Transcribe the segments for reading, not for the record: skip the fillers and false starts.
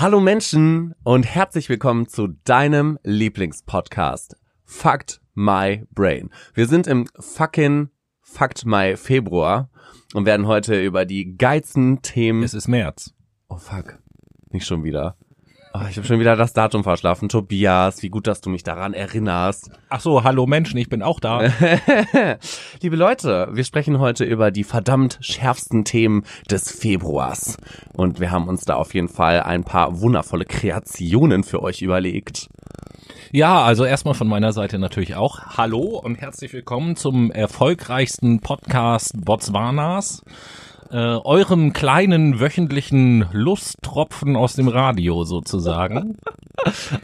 Hallo Menschen und herzlich willkommen zu deinem Lieblingspodcast Fucked My Brain. Wir sind im fucking Fucked My Februar und werden heute über die geilsten Themen... Es ist März. Oh fuck, nicht schon wieder. Oh, ich habe schon wieder das Datum verschlafen. Tobias, wie gut, dass du mich daran erinnerst. Ach so, hallo Menschen, ich bin auch da. Liebe Leute, wir sprechen heute über die verdammt schärfsten Themen des Februars. Und wir haben uns da auf jeden Fall ein paar wundervolle Kreationen für euch überlegt. Ja, also erstmal von meiner Seite natürlich auch hallo und herzlich willkommen zum erfolgreichsten Podcast Botswanas. Eurem kleinen wöchentlichen Lusttropfen aus dem Radio sozusagen.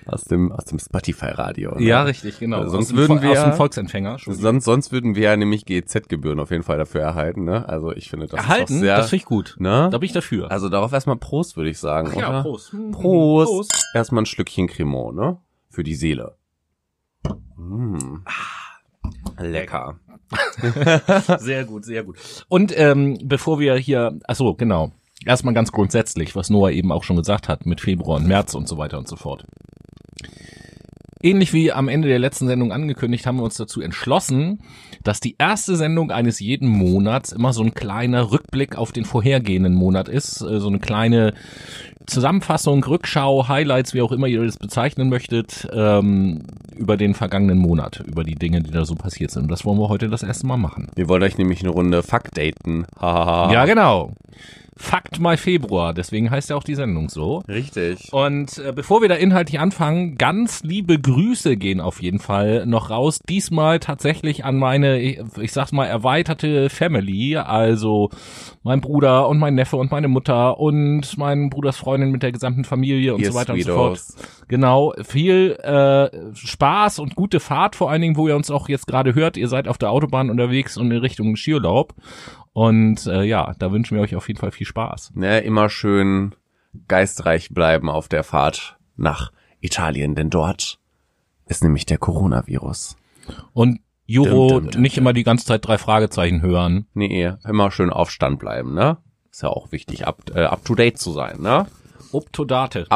Aus dem Spotify-Radio. Ne? Ja, richtig, genau. Aus dem Volksempfänger. Sonst würden wir ja nämlich GEZ-Gebühren auf jeden Fall dafür erhalten. Ne? Also ich finde das erhalten, sehr, das finde ich gut. Ne? Da bin ich dafür. Also darauf erstmal Prost, würde ich sagen. Ach ja, oder? Prost. Prost. Erstmal ein Schlückchen Cremant, ne? Für die Seele. Mm. Lecker. Sehr gut, sehr gut. Und bevor wir hier, achso, genau, erstmal ganz grundsätzlich, was Noah eben auch schon gesagt hat, mit Februar und März und so weiter und so fort. Ähnlich wie am Ende der letzten Sendung angekündigt, haben wir uns dazu entschlossen, dass die erste Sendung eines jeden Monats immer so ein kleiner Rückblick auf den vorhergehenden Monat ist, so eine kleine Zusammenfassung, Rückschau, Highlights, wie auch immer ihr das bezeichnen möchtet, über den vergangenen Monat, über die Dinge, die da so passiert sind. Und das wollen wir heute das erste Mal machen. Wir wollen euch nämlich eine Runde Fuck-Daten. Ja, genau. Fucked My Februar, deswegen heißt ja auch die Sendung so. Richtig. Und bevor wir da inhaltlich anfangen, ganz liebe Grüße gehen auf jeden Fall noch raus. Diesmal tatsächlich an meine, ich sag's mal, erweiterte Family, also mein Bruder und mein Neffe und meine Mutter und meinen Bruders Freundin mit der gesamten Familie und so weiter und so fort. Genau, viel Spaß und gute Fahrt, vor allen Dingen, wo ihr uns auch jetzt gerade hört. Ihr seid auf der Autobahn unterwegs und in Richtung Skiurlaub. Und ja, da wünschen wir euch auf jeden Fall viel Spaß. Ne, immer schön geistreich bleiben auf der Fahrt nach Italien, denn dort ist nämlich der Coronavirus. Und Juro, nicht immer die ganze Zeit 3 Fragezeichen hören. Nee, immer schön auf Stand bleiben, ne? Ist ja auch wichtig, up to date zu sein, ne? Up to date.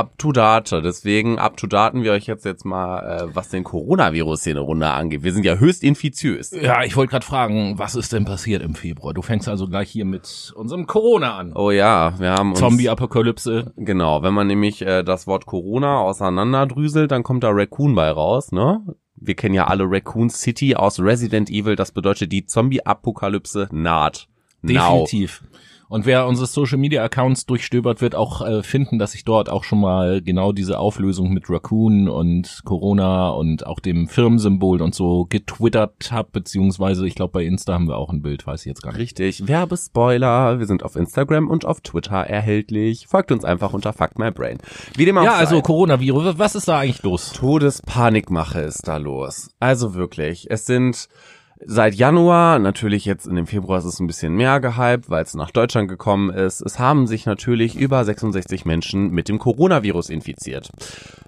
Deswegen up-to-daten wir euch jetzt mal, was den Coronavirus hier eine Runde angeht. Wir sind ja höchst infiziös. Ja, ich wollte gerade fragen, was ist denn passiert im Februar? Du fängst also gleich hier mit unserem Corona an. Oh ja, wir haben uns... Zombie-Apokalypse. Genau, wenn man nämlich das Wort Corona auseinanderdrüselt, dann kommt da Raccoon bei raus, ne? Wir kennen ja alle Raccoon City aus Resident Evil. Das bedeutet, die Zombie-Apokalypse naht. Definitiv. Now. Und wer unsere Social-Media-Accounts durchstöbert, wird auch finden, dass ich dort auch schon mal genau diese Auflösung mit Raccoon und Corona und auch dem Firmensymbol und so getwittert habe, beziehungsweise ich glaube bei Insta haben wir auch ein Bild, weiß ich jetzt gar nicht. Richtig, Werbespoiler, wir sind auf Instagram und auf Twitter erhältlich, folgt uns einfach unter Fuck My Brain. Wie dem auch sei. Ja, also Coronavirus, was ist da eigentlich los? Todespanikmache ist da los, also wirklich, es sind... Seit Januar, natürlich jetzt in dem Februar ist es ein bisschen mehr gehypt, weil es nach Deutschland gekommen ist. Es haben sich natürlich über 66 Menschen mit dem Coronavirus infiziert.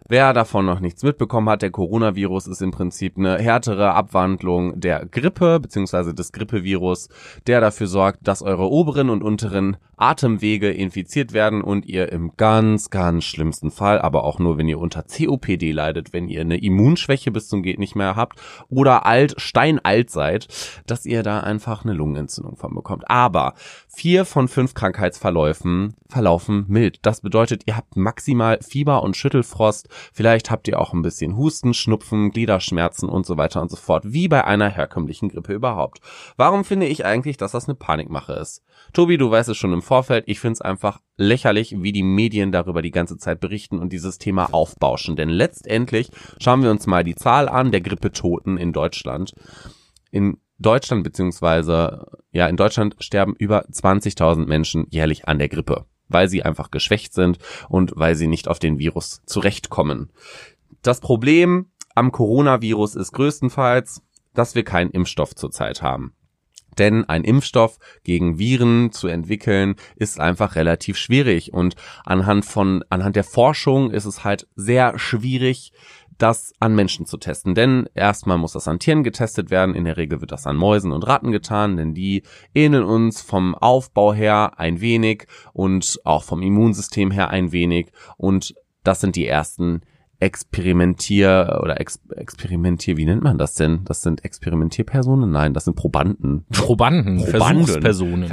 Wer davon noch nichts mitbekommen hat, der Coronavirus ist im Prinzip eine härtere Abwandlung der Grippe bzw. des Grippevirus, der dafür sorgt, dass eure oberen und unteren Atemwege infiziert werden und ihr im ganz, ganz schlimmsten Fall, aber auch nur, wenn ihr unter COPD leidet, wenn ihr eine Immunschwäche bis zum geht nicht mehr habt oder steinalt seid, dass ihr da einfach eine Lungenentzündung von bekommt. Aber 4 von 5 Krankheitsverläufen verlaufen mild. Das bedeutet, ihr habt maximal Fieber und Schüttelfrost. Vielleicht habt ihr auch ein bisschen Husten, Schnupfen, Gliederschmerzen und so weiter und so fort. Wie bei einer herkömmlichen Grippe überhaupt. Warum finde ich eigentlich, dass das eine Panikmache ist? Tobi, du weißt es schon im Vorfeld. Ich finde es einfach lächerlich, wie die Medien darüber die ganze Zeit berichten und dieses Thema aufbauschen. Denn letztendlich schauen wir uns mal die Zahl an der Grippetoten in Deutschland. In Deutschland sterben über 20.000 Menschen jährlich an der Grippe, weil sie einfach geschwächt sind und weil sie nicht auf den Virus zurechtkommen. Das Problem am Coronavirus ist größtenteils, dass wir keinen Impfstoff zurzeit haben. Denn ein Impfstoff gegen Viren zu entwickeln, ist einfach relativ schwierig. Und anhand der Forschung ist es halt sehr schwierig, das an Menschen zu testen. Denn erstmal muss das an Tieren getestet werden. In der Regel wird das an Mäusen und Ratten getan, denn die ähneln uns vom Aufbau her ein wenig und auch vom Immunsystem her ein wenig. Und Das sind die ersten Experimentier, wie nennt man das denn? Das sind Experimentierpersonen? Nein, das sind Probanden. Versuchspersonen.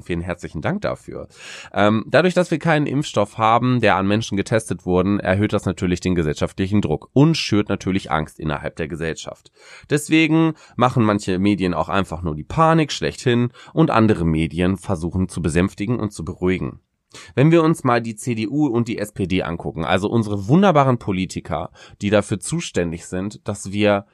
Vielen herzlichen Dank dafür. Dadurch, dass wir keinen Impfstoff haben, der an Menschen getestet wurde, erhöht das natürlich den gesellschaftlichen Druck und schürt natürlich Angst innerhalb der Gesellschaft. Deswegen machen manche Medien auch einfach nur die Panik schlechthin und andere Medien versuchen zu besänftigen und zu beruhigen. Wenn wir uns mal die CDU und die SPD angucken, also unsere wunderbaren Politiker, die dafür zuständig sind, dass wir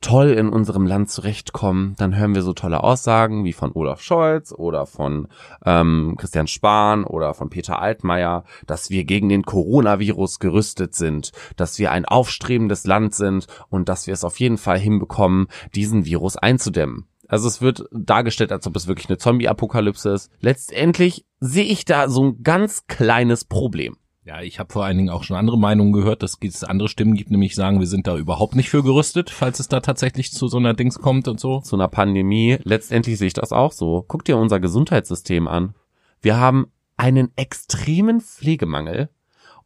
toll in unserem Land zurechtkommen, dann hören wir so tolle Aussagen wie von Olaf Scholz oder von Christian Spahn oder von Peter Altmaier, dass wir gegen den Coronavirus gerüstet sind, dass wir ein aufstrebendes Land sind und dass wir es auf jeden Fall hinbekommen, diesen Virus einzudämmen. Also es wird dargestellt, als ob es wirklich eine Zombie-Apokalypse ist. Letztendlich sehe ich da so ein ganz kleines Problem. Ja, ich habe vor allen Dingen auch schon andere Meinungen gehört, dass es andere Stimmen gibt, nämlich sagen, wir sind da überhaupt nicht für gerüstet, falls es da tatsächlich zu so einer Dings kommt und so. Zu einer Pandemie. Letztendlich sehe ich das auch so. Guck dir unser Gesundheitssystem an. Wir haben einen extremen Pflegemangel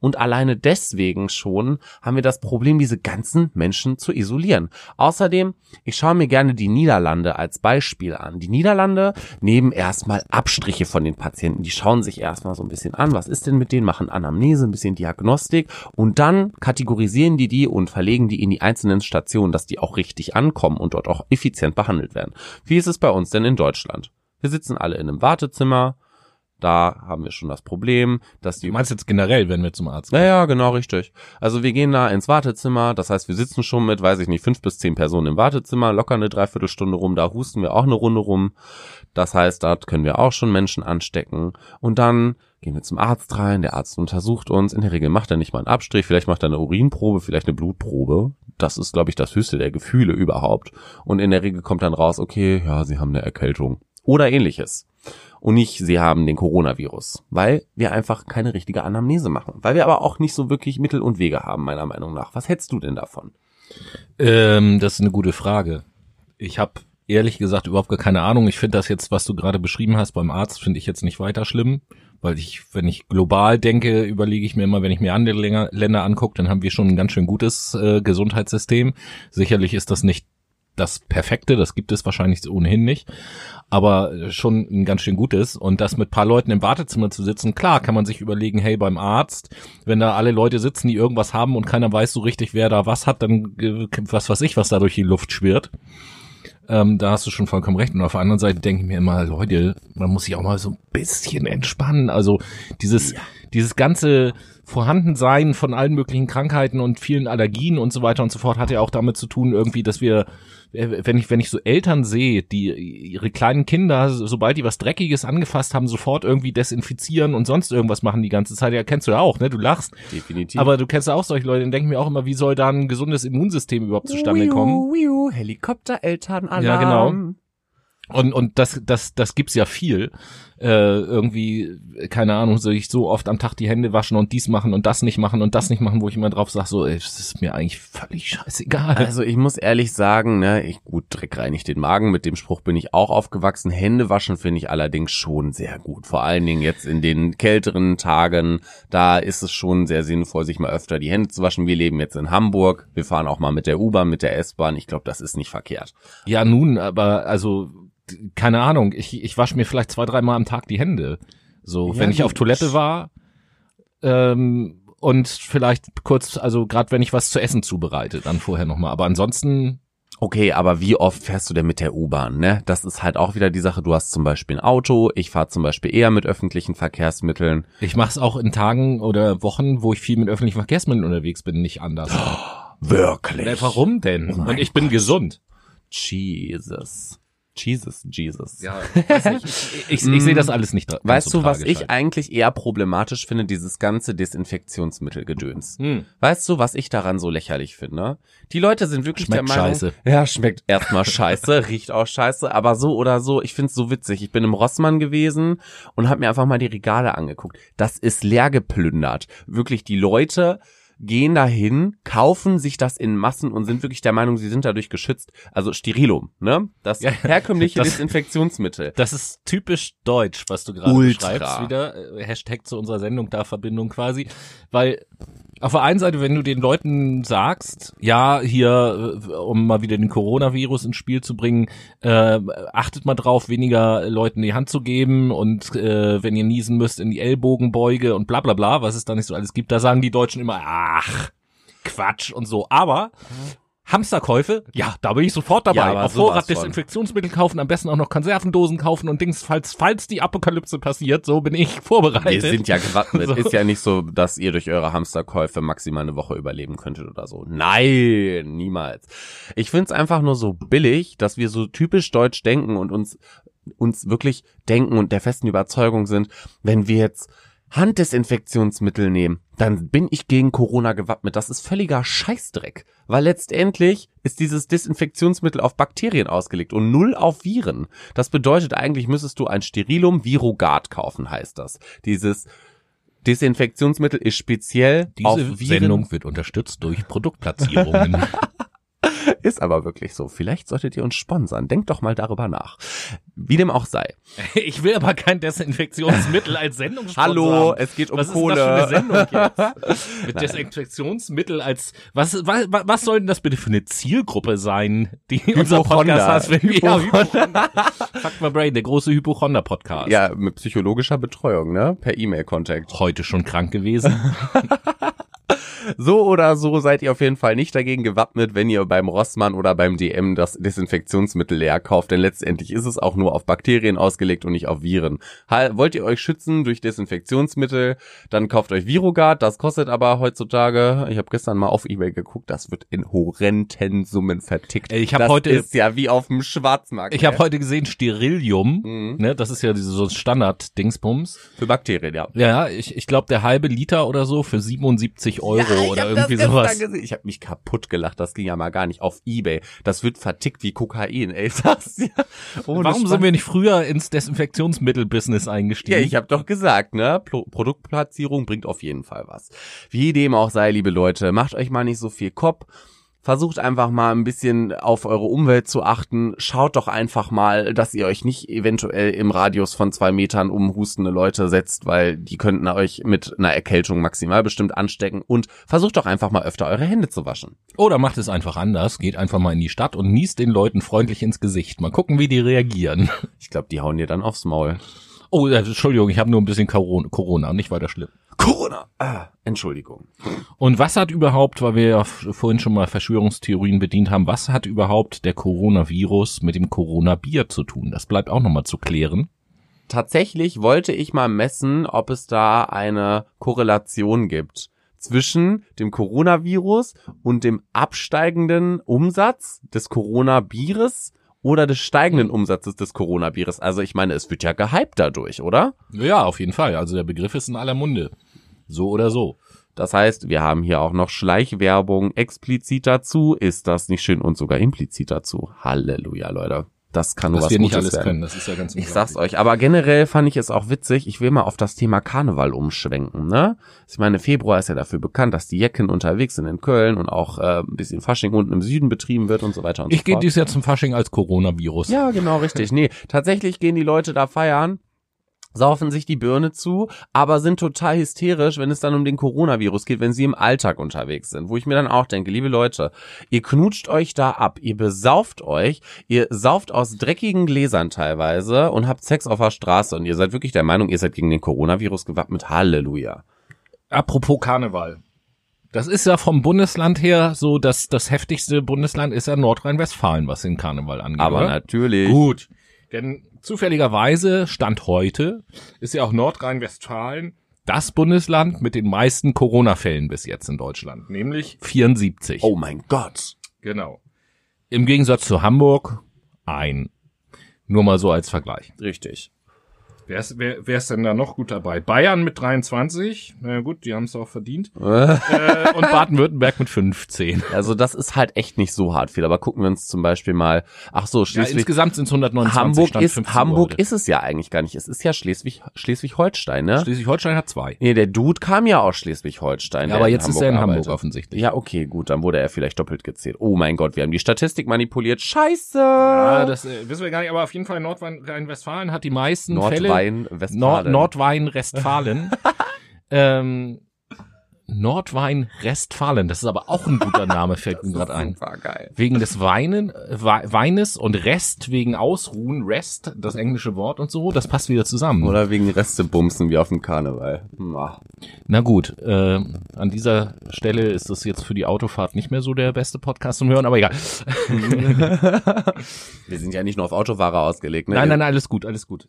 und alleine deswegen schon haben wir das Problem, diese ganzen Menschen zu isolieren. Außerdem, ich schaue mir gerne die Niederlande als Beispiel an. Die Niederlande nehmen erstmal Abstriche von den Patienten. Die schauen sich erstmal so ein bisschen an, was ist denn mit denen, machen Anamnese, ein bisschen Diagnostik und dann kategorisieren die und verlegen die in die einzelnen Stationen, dass die auch richtig ankommen und dort auch effizient behandelt werden. Wie ist es bei uns denn in Deutschland? Wir sitzen alle in einem Wartezimmer. Da haben wir schon das Problem, dass die... Du meinst jetzt generell, wenn wir zum Arzt gehen? Ja, genau, richtig. Also wir gehen da ins Wartezimmer, das heißt, wir sitzen schon mit, 5 bis 10 Personen im Wartezimmer, locker eine Dreiviertelstunde rum, da husten wir auch eine Runde rum. Das heißt, da können wir auch schon Menschen anstecken. Und dann gehen wir zum Arzt rein, der Arzt untersucht uns. In der Regel macht er nicht mal einen Abstrich, vielleicht macht er eine Urinprobe, vielleicht eine Blutprobe. Das ist, glaube ich, das höchste der Gefühle überhaupt. Und in der Regel kommt dann raus, okay, ja, sie haben eine Erkältung oder ähnliches. Und nicht, sie haben den Coronavirus, weil wir einfach keine richtige Anamnese machen, weil wir aber auch nicht so wirklich Mittel und Wege haben, meiner Meinung nach. Was hättest du denn davon? Das ist eine gute Frage. Ich habe ehrlich gesagt überhaupt gar keine Ahnung. Ich finde das jetzt, was du gerade beschrieben hast beim Arzt, finde ich jetzt nicht weiter schlimm, weil wenn ich global denke, überlege ich mir immer, wenn ich mir andere Länder angucke, dann haben wir schon ein ganz schön gutes Gesundheitssystem. Sicherlich ist das nicht das Perfekte, das gibt es wahrscheinlich ohnehin nicht, aber schon ein ganz schön gutes. Und das mit ein paar Leuten im Wartezimmer zu sitzen, klar kann man sich überlegen, hey, beim Arzt, wenn da alle Leute sitzen, die irgendwas haben und keiner weiß so richtig, wer da was hat, dann was weiß ich, was da durch die Luft schwirrt. Da hast du schon vollkommen recht. Und auf der anderen Seite denke ich mir immer, Leute, man muss sich auch mal so ein bisschen entspannen. Also dieses ganze Vorhandensein von allen möglichen Krankheiten und vielen Allergien und so weiter und so fort hat ja auch damit zu tun, irgendwie, dass wir, wenn ich so Eltern sehe, die ihre kleinen Kinder, sobald die was Dreckiges angefasst haben, sofort irgendwie desinfizieren und sonst irgendwas machen die ganze Zeit. Ja, kennst du ja auch, ne? Du lachst. Definitiv. Aber du kennst ja auch solche Leute, dann denke ich mir auch immer, wie soll da ein gesundes Immunsystem überhaupt zustande kommen? Helikoptereltern, Alarm. Ja, genau. Und das gibt's ja viel. Irgendwie, keine Ahnung, soll ich so oft am Tag die Hände waschen und dies machen und das nicht machen und das nicht machen, wo ich immer drauf sage, so, ey, das ist mir eigentlich völlig scheißegal. Also ich muss ehrlich sagen, ne, Dreck reinigt den Magen, mit dem Spruch bin ich auch aufgewachsen. Hände waschen finde ich allerdings schon sehr gut. Vor allen Dingen jetzt in den kälteren Tagen, da ist es schon sehr sinnvoll, sich mal öfter die Hände zu waschen. Wir leben jetzt in Hamburg, wir fahren auch mal mit der U-Bahn, mit der S-Bahn. Ich glaube, das ist nicht verkehrt. Ja, nun, aber also... Keine Ahnung, ich wasche mir vielleicht 2-3 Mal am Tag die Hände. So, ja, wenn ich auf Toilette war und vielleicht kurz, also gerade wenn ich was zu essen zubereite, dann vorher nochmal. Aber ansonsten... Okay, aber wie oft fährst du denn mit der U-Bahn, ne? Das ist halt auch wieder die Sache, du hast zum Beispiel ein Auto, ich fahre zum Beispiel eher mit öffentlichen Verkehrsmitteln. Ich mache es auch in Tagen oder Wochen, wo ich viel mit öffentlichen Verkehrsmitteln unterwegs bin, nicht anders. Oh, wirklich? Na, warum denn? Oh, und ich bin gesund. Jesus. Ja, weiß nicht, ich sehe das alles nicht. Weißt du, was ich eigentlich eher problematisch finde? Dieses ganze Desinfektionsmittelgedöns. Weißt du, was ich daran so lächerlich finde? Die Leute sind wirklich der Meinung... Scheiße. Ja, schmeckt erstmal scheiße, riecht auch scheiße, aber so oder so, ich find's so witzig. Ich bin im Rossmann gewesen und habe mir einfach mal die Regale angeguckt. Das ist leer geplündert. Wirklich, die Leute... gehen dahin, kaufen sich das in Massen und sind wirklich der Meinung, sie sind dadurch geschützt. Also Sterilium, ne? Das herkömmliche Desinfektionsmittel. Das ist typisch deutsch, was du gerade beschreibst wieder. Hashtag zu unserer Sendung, da Verbindung quasi. Weil auf der einen Seite, wenn du den Leuten sagst, ja, hier, um mal wieder den Coronavirus ins Spiel zu bringen, achtet mal drauf, weniger Leuten die Hand zu geben und wenn ihr niesen müsst, in die Ellbogenbeuge und bla bla bla, was es da nicht so alles gibt, da sagen die Deutschen immer, ach, Quatsch und so. Aber Hamsterkäufe, ja, da bin ich sofort dabei. Ja, auf Vorrat Desinfektionsmittel kaufen, am besten auch noch Konservendosen kaufen und Dings, falls die Apokalypse passiert, so bin ich vorbereitet. Wir sind ja gewappnet. So. Ist ja nicht so, dass ihr durch eure Hamsterkäufe maximal eine Woche überleben könntet oder so. Nein, niemals. Ich find's einfach nur so billig, dass wir so typisch deutsch denken und uns wirklich denken und der festen Überzeugung sind, wenn wir jetzt Handdesinfektionsmittel nehmen, dann bin ich gegen Corona gewappnet. Das ist völliger Scheißdreck, weil letztendlich ist dieses Desinfektionsmittel auf Bakterien ausgelegt und null auf Viren. Das bedeutet, eigentlich müsstest du ein Sterilum Virogard kaufen, heißt das. Dieses Desinfektionsmittel ist speziell auf Viren. Diese Sendung wird unterstützt durch Produktplatzierungen. Ist aber wirklich so. Vielleicht solltet ihr uns sponsern. Denkt doch mal darüber nach. Wie dem auch sei. Ich will aber kein Desinfektionsmittel als Sendungssponsor. Hallo, es geht um was Kohle. Was ist das für eine Sendung jetzt? Mit Desinfektionsmittel als, was soll denn das bitte für eine Zielgruppe sein, die unser Podcast heißt? Fucked My Brain, der große Hypochonder-Podcast. Ja, mit psychologischer Betreuung, ne? Per E-Mail-Kontakt. Heute schon krank gewesen. So oder so seid ihr auf jeden Fall nicht dagegen gewappnet, wenn ihr beim Rossmann oder beim DM das Desinfektionsmittel leer kauft, denn letztendlich ist es auch nur auf Bakterien ausgelegt und nicht auf Viren. Wollt ihr euch schützen durch Desinfektionsmittel, dann kauft euch Virogard, das kostet aber heutzutage, ich habe gestern mal auf eBay geguckt, das wird in horrenden Summen vertickt. Das ist ja wie auf dem Schwarzmarkt. Ich habe heute gesehen Sterilium, ne, das ist ja diese so Standard-Dingsbums. Für Bakterien, ja. Ja, ich glaube der halbe Liter oder so für 77 €. Ja. Oder irgendwie sowas. Ich habe mich kaputt gelacht, das ging ja mal gar nicht auf eBay. Das wird vertickt wie Kokain, ey. Warum sind wir nicht früher ins Desinfektionsmittel-Business eingestiegen? Ja, ich habe doch gesagt, ne? Produktplatzierung bringt auf jeden Fall was. Wie dem auch sei, liebe Leute, macht euch mal nicht so viel Kopf. Versucht einfach mal ein bisschen auf eure Umwelt zu achten. Schaut doch einfach mal, dass ihr euch nicht eventuell im Radius von 2 Metern um hustende Leute setzt, weil die könnten euch mit einer Erkältung maximal bestimmt anstecken. Und versucht doch einfach mal öfter eure Hände zu waschen. Oder macht es einfach anders. Geht einfach mal in die Stadt und niest den Leuten freundlich ins Gesicht. Mal gucken, wie die reagieren. Ich glaube, die hauen dir dann aufs Maul. Oh, Entschuldigung, ich habe nur ein bisschen Corona, nicht weiter schlimm. Corona! Entschuldigung. Und was hat überhaupt, weil wir ja vorhin schon mal Verschwörungstheorien bedient haben, was hat überhaupt der Coronavirus mit dem Corona-Bier zu tun? Das bleibt auch nochmal zu klären. Tatsächlich wollte ich mal messen, ob es da eine Korrelation gibt zwischen dem Coronavirus und dem absteigenden Umsatz des Corona-Bieres. Oder des steigenden Umsatzes des Coronavirus. Also ich meine, es wird ja gehypt dadurch, oder? Ja, auf jeden Fall. Also der Begriff ist in aller Munde. So oder so. Das heißt, wir haben hier auch noch Schleichwerbung explizit dazu. Ist das nicht schön? Und sogar implizit dazu. Halleluja, Leute. Das kann nur was Gutes werden. Dass wir nicht alles können, das ist ja ganz unglaublich. Ich sag's euch, aber generell fand ich es auch witzig, ich will mal auf das Thema Karneval umschwenken, ne? Ich meine, Februar ist ja dafür bekannt, dass die Jecken unterwegs sind in Köln und auch ein bisschen Fasching unten im Süden betrieben wird und so weiter und so fort. Ich gehe dieses Jahr zum Fasching als Coronavirus. Ja, genau, richtig. Nee, tatsächlich gehen die Leute da feiern, saufen sich die Birne zu, aber sind total hysterisch, wenn es dann um den Coronavirus geht, wenn sie im Alltag unterwegs sind, wo ich mir dann auch denke, liebe Leute, ihr knutscht euch da ab, ihr besauft euch, ihr sauft aus dreckigen Gläsern teilweise und habt Sex auf der Straße und ihr seid wirklich der Meinung, ihr seid gegen den Coronavirus gewappnet, Halleluja. Apropos Karneval. Das ist ja vom Bundesland her so, dass das heftigste Bundesland ist ja Nordrhein-Westfalen, was den Karneval angeht. Aber natürlich. Gut, denn zufälligerweise, Stand heute, ist ja auch Nordrhein-Westfalen das Bundesland mit den meisten Corona-Fällen bis jetzt in Deutschland, nämlich 74. Oh mein Gott. Genau. Im Gegensatz zu Hamburg, ein. Nur mal so als Vergleich. Richtig. Wer ist denn da noch gut dabei? Bayern mit 23, naja gut, die haben es auch verdient. Und Baden-Württemberg mit 15. Also das ist halt echt nicht so hart viel, aber gucken wir uns zum Beispiel mal, ach so, Schleswig... Ja, insgesamt sind es 129, Hamburg ist es ja eigentlich gar nicht, es ist ja Schleswig-Holstein, ne? Schleswig-Holstein hat 2. Nee, der Dude kam ja aus Schleswig-Holstein. Ja, aber jetzt ist er in Hamburg offensichtlich. Ja, okay, gut, dann wurde er vielleicht doppelt gezählt. Oh mein Gott, wir haben die Statistik manipuliert, scheiße! Ja, das wissen wir gar nicht, aber auf jeden Fall Nordrhein-Westfalen hat die meisten Fälle... Nordrhein-Westfalen. Nordrhein-Westfalen, das ist aber auch ein guter Name, fällt mir gerade ein. Geil. Wegen des Weines und Rest wegen Ausruhen, Rest, das englische Wort und so, das passt wieder zusammen. Oder wegen Restebumsen wie auf dem Karneval. Na gut, an dieser Stelle ist das jetzt für die Autofahrt nicht mehr so der beste Podcast zum Hören, aber egal. Wir sind ja nicht nur auf Autofahrer ausgelegt, ne? Nein, alles gut, alles gut.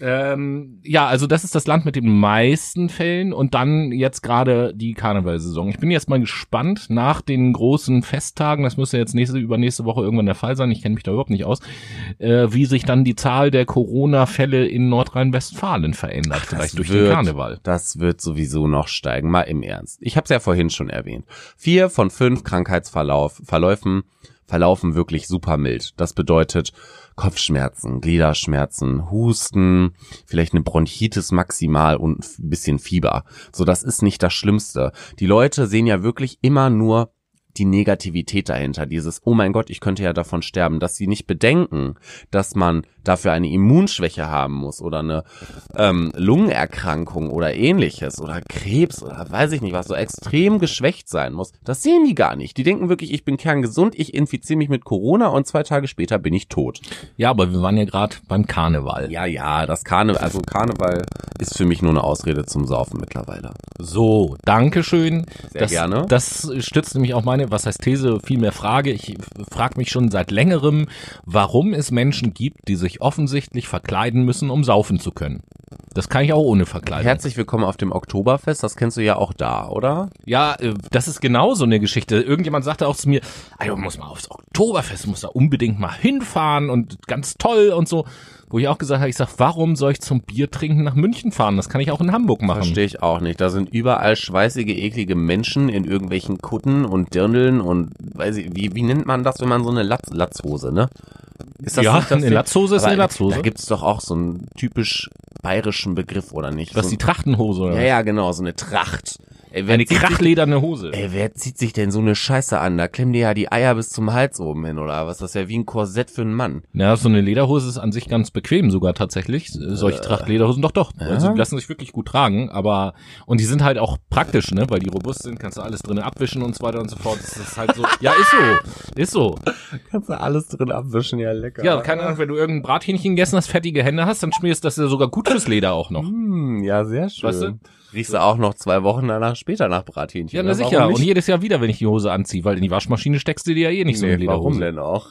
Ja, also das ist das Land mit den meisten Fällen und dann jetzt gerade die Karnevalsaison. Ich bin jetzt mal gespannt nach den großen Festtagen, das müsste jetzt übernächste Woche irgendwann der Fall sein, ich kenne mich da überhaupt nicht aus, wie sich dann die Zahl der Corona-Fälle in Nordrhein-Westfalen verändert, vielleicht durch den Karneval. Das wird sowieso noch steigen, mal im Ernst. Ich habe es ja vorhin schon erwähnt. 4 von 5 Krankheitsverläufen wirklich super mild. Das bedeutet Kopfschmerzen, Gliederschmerzen, Husten, vielleicht eine Bronchitis maximal und ein bisschen Fieber. So, das ist nicht das Schlimmste. Die Leute sehen ja wirklich immer nur die Negativität dahinter, dieses, oh mein Gott, ich könnte ja davon sterben, dass sie nicht bedenken, dass man dafür eine Immunschwäche haben muss oder eine Lungenerkrankung oder ähnliches oder Krebs oder weiß ich nicht was, so extrem geschwächt sein muss. Das sehen die gar nicht. Die denken wirklich, ich bin kerngesund, ich infiziere mich mit Corona und 2 Tage später bin ich tot. Ja, aber wir waren ja gerade beim Karneval. Ja, das Karneval, also Karneval ist für mich nur eine Ausrede zum Saufen mittlerweile. So, Dankeschön. Sehr gerne. Das stützt nämlich auch meine, was heißt These, vielmehr Frage. Ich frage mich schon seit längerem, warum es Menschen gibt, die sich offensichtlich verkleiden müssen, um saufen zu können. Das kann ich auch ohne Verkleidung. Herzlich willkommen auf dem Oktoberfest, das kennst du ja auch da, oder? Ja, das ist genau so eine Geschichte. Irgendjemand sagte auch zu mir, also muss mal aufs Oktoberfest, muss da unbedingt mal hinfahren und ganz toll und so. Wo ich auch gesagt habe, ich sag, warum soll ich zum Bier trinken nach München fahren? Das kann ich auch in Hamburg machen. Verstehe ich auch nicht. Da sind überall schweißige, eklige Menschen in irgendwelchen Kutten und Dirndeln und weiß ich, wie nennt man das, wenn man so eine Latzhose, ne? Ist das ja, eine Latzhose ist eine Latzhose. Da gibt's doch auch so einen typisch bayerischen Begriff, oder nicht? Was, so die Trachtenhose, oder? Ja, genau, so eine Tracht. Ey, eine krachlederne Hose. Ey, wer zieht sich denn so eine Scheiße an? Da klemmen dir ja die Eier bis zum Hals oben hin, oder was? Das ist ja wie ein Korsett für einen Mann. Ja, so eine Lederhose ist an sich ganz bequem sogar tatsächlich. Solche Trachtlederhosen, doch. Ja. Also die lassen sich wirklich gut tragen, aber, und die sind halt auch praktisch, ne? Weil die robust sind, kannst du alles drin abwischen und so weiter und so fort. Das ist halt so, ja, ist so. Kannst du alles drin abwischen, ja lecker. Ja, keine Ahnung, wenn du irgendein Brathähnchen gegessen hast, fettige Hände hast, dann schmierst das ja sogar gut fürs Leder auch noch. Ja, sehr schön. Weißt du? Riechst du auch noch 2 Wochen danach später nach Brathähnchen? Ja, na sicher. Und jedes Jahr wieder, wenn ich die Hose anziehe, weil in die Waschmaschine steckst du dir ja eh nicht so eine Lederhose. Warum denn auch?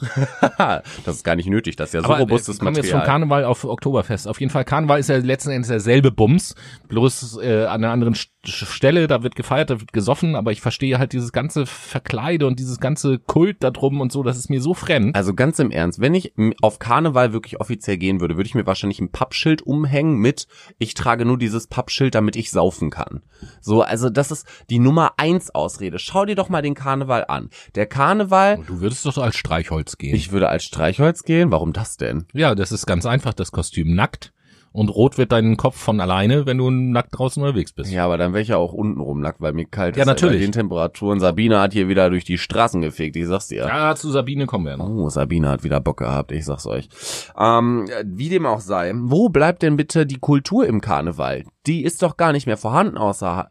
Das ist gar nicht nötig, das ist ja so robustes Material. Aber jetzt vom Karneval auf Oktoberfest. Auf jeden Fall, Karneval ist ja letzten Endes derselbe Bums, bloß an einer anderen Stelle, da wird gefeiert, da wird gesoffen, aber ich verstehe halt dieses ganze Verkleide und dieses ganze Kult da drum und so, das ist mir so fremd. Also ganz im Ernst, wenn ich auf Karneval wirklich offiziell gehen würde, würde ich mir wahrscheinlich ein Pappschild umhängen mit, ich trage nur dieses Pappschild, damit ich saufen kann. So, also das ist die Nummer 1 Ausrede. Schau dir doch mal den Karneval an. Der Karneval... Und du würdest doch als Streichholz gehen. Ich würde als Streichholz gehen? Warum das denn? Ja, das ist ganz einfach, das Kostüm nackt. Und rot wird deinen Kopf von alleine, wenn du nackt draußen unterwegs bist. Ja, aber dann wäre ich ja auch untenrum nackt, weil mir kalt ist. Ja, natürlich. Bei den Temperaturen. Sabine hat hier wieder durch die Straßen gefegt, ich sag's dir. Ja, zu Sabine kommen wir noch. Oh, Sabine hat wieder Bock gehabt, ich sag's euch. Wie dem auch sei, wo bleibt denn bitte die Kultur im Karneval? Die ist doch gar nicht mehr vorhanden, außer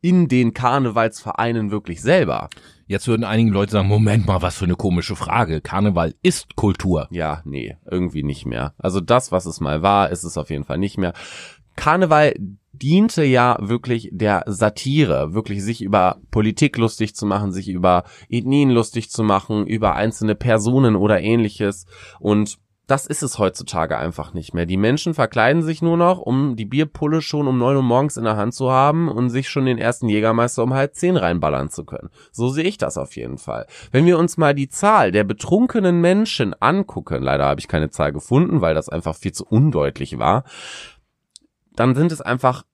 in den Karnevalsvereinen wirklich selber. Jetzt würden einige Leute sagen, Moment mal, was für eine komische Frage. Karneval ist Kultur. Ja, nee, irgendwie nicht mehr. Also das, was es mal war, ist es auf jeden Fall nicht mehr. Karneval diente ja wirklich der Satire, wirklich sich über Politik lustig zu machen, sich über Ethnien lustig zu machen, über einzelne Personen oder ähnliches. Und das ist es heutzutage einfach nicht mehr. Die Menschen verkleiden sich nur noch, um die Bierpulle schon um 9 Uhr morgens in der Hand zu haben und sich schon den ersten Jägermeister um 9:30 reinballern zu können. So sehe ich das auf jeden Fall. Wenn wir uns mal die Zahl der betrunkenen Menschen angucken, leider habe ich keine Zahl gefunden, weil das einfach viel zu undeutlich war, dann sind es einfach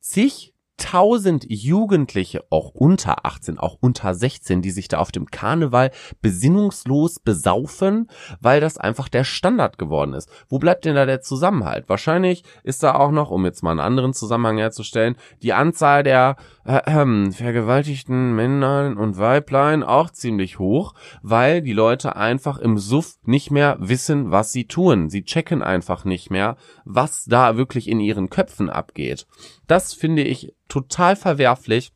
zigtausend Jugendliche, auch unter 18, auch unter 16, die sich da auf dem Karneval besinnungslos besaufen, weil das einfach der Standard geworden ist. Wo bleibt denn da der Zusammenhalt? Wahrscheinlich ist da auch noch, um jetzt mal einen anderen Zusammenhang herzustellen, die Anzahl der vergewaltigten Männern und Weiblein auch ziemlich hoch, weil die Leute einfach im Suff nicht mehr wissen, was sie tun. Sie checken einfach nicht mehr, was da wirklich in ihren Köpfen abgeht. Das finde ich total verwerflich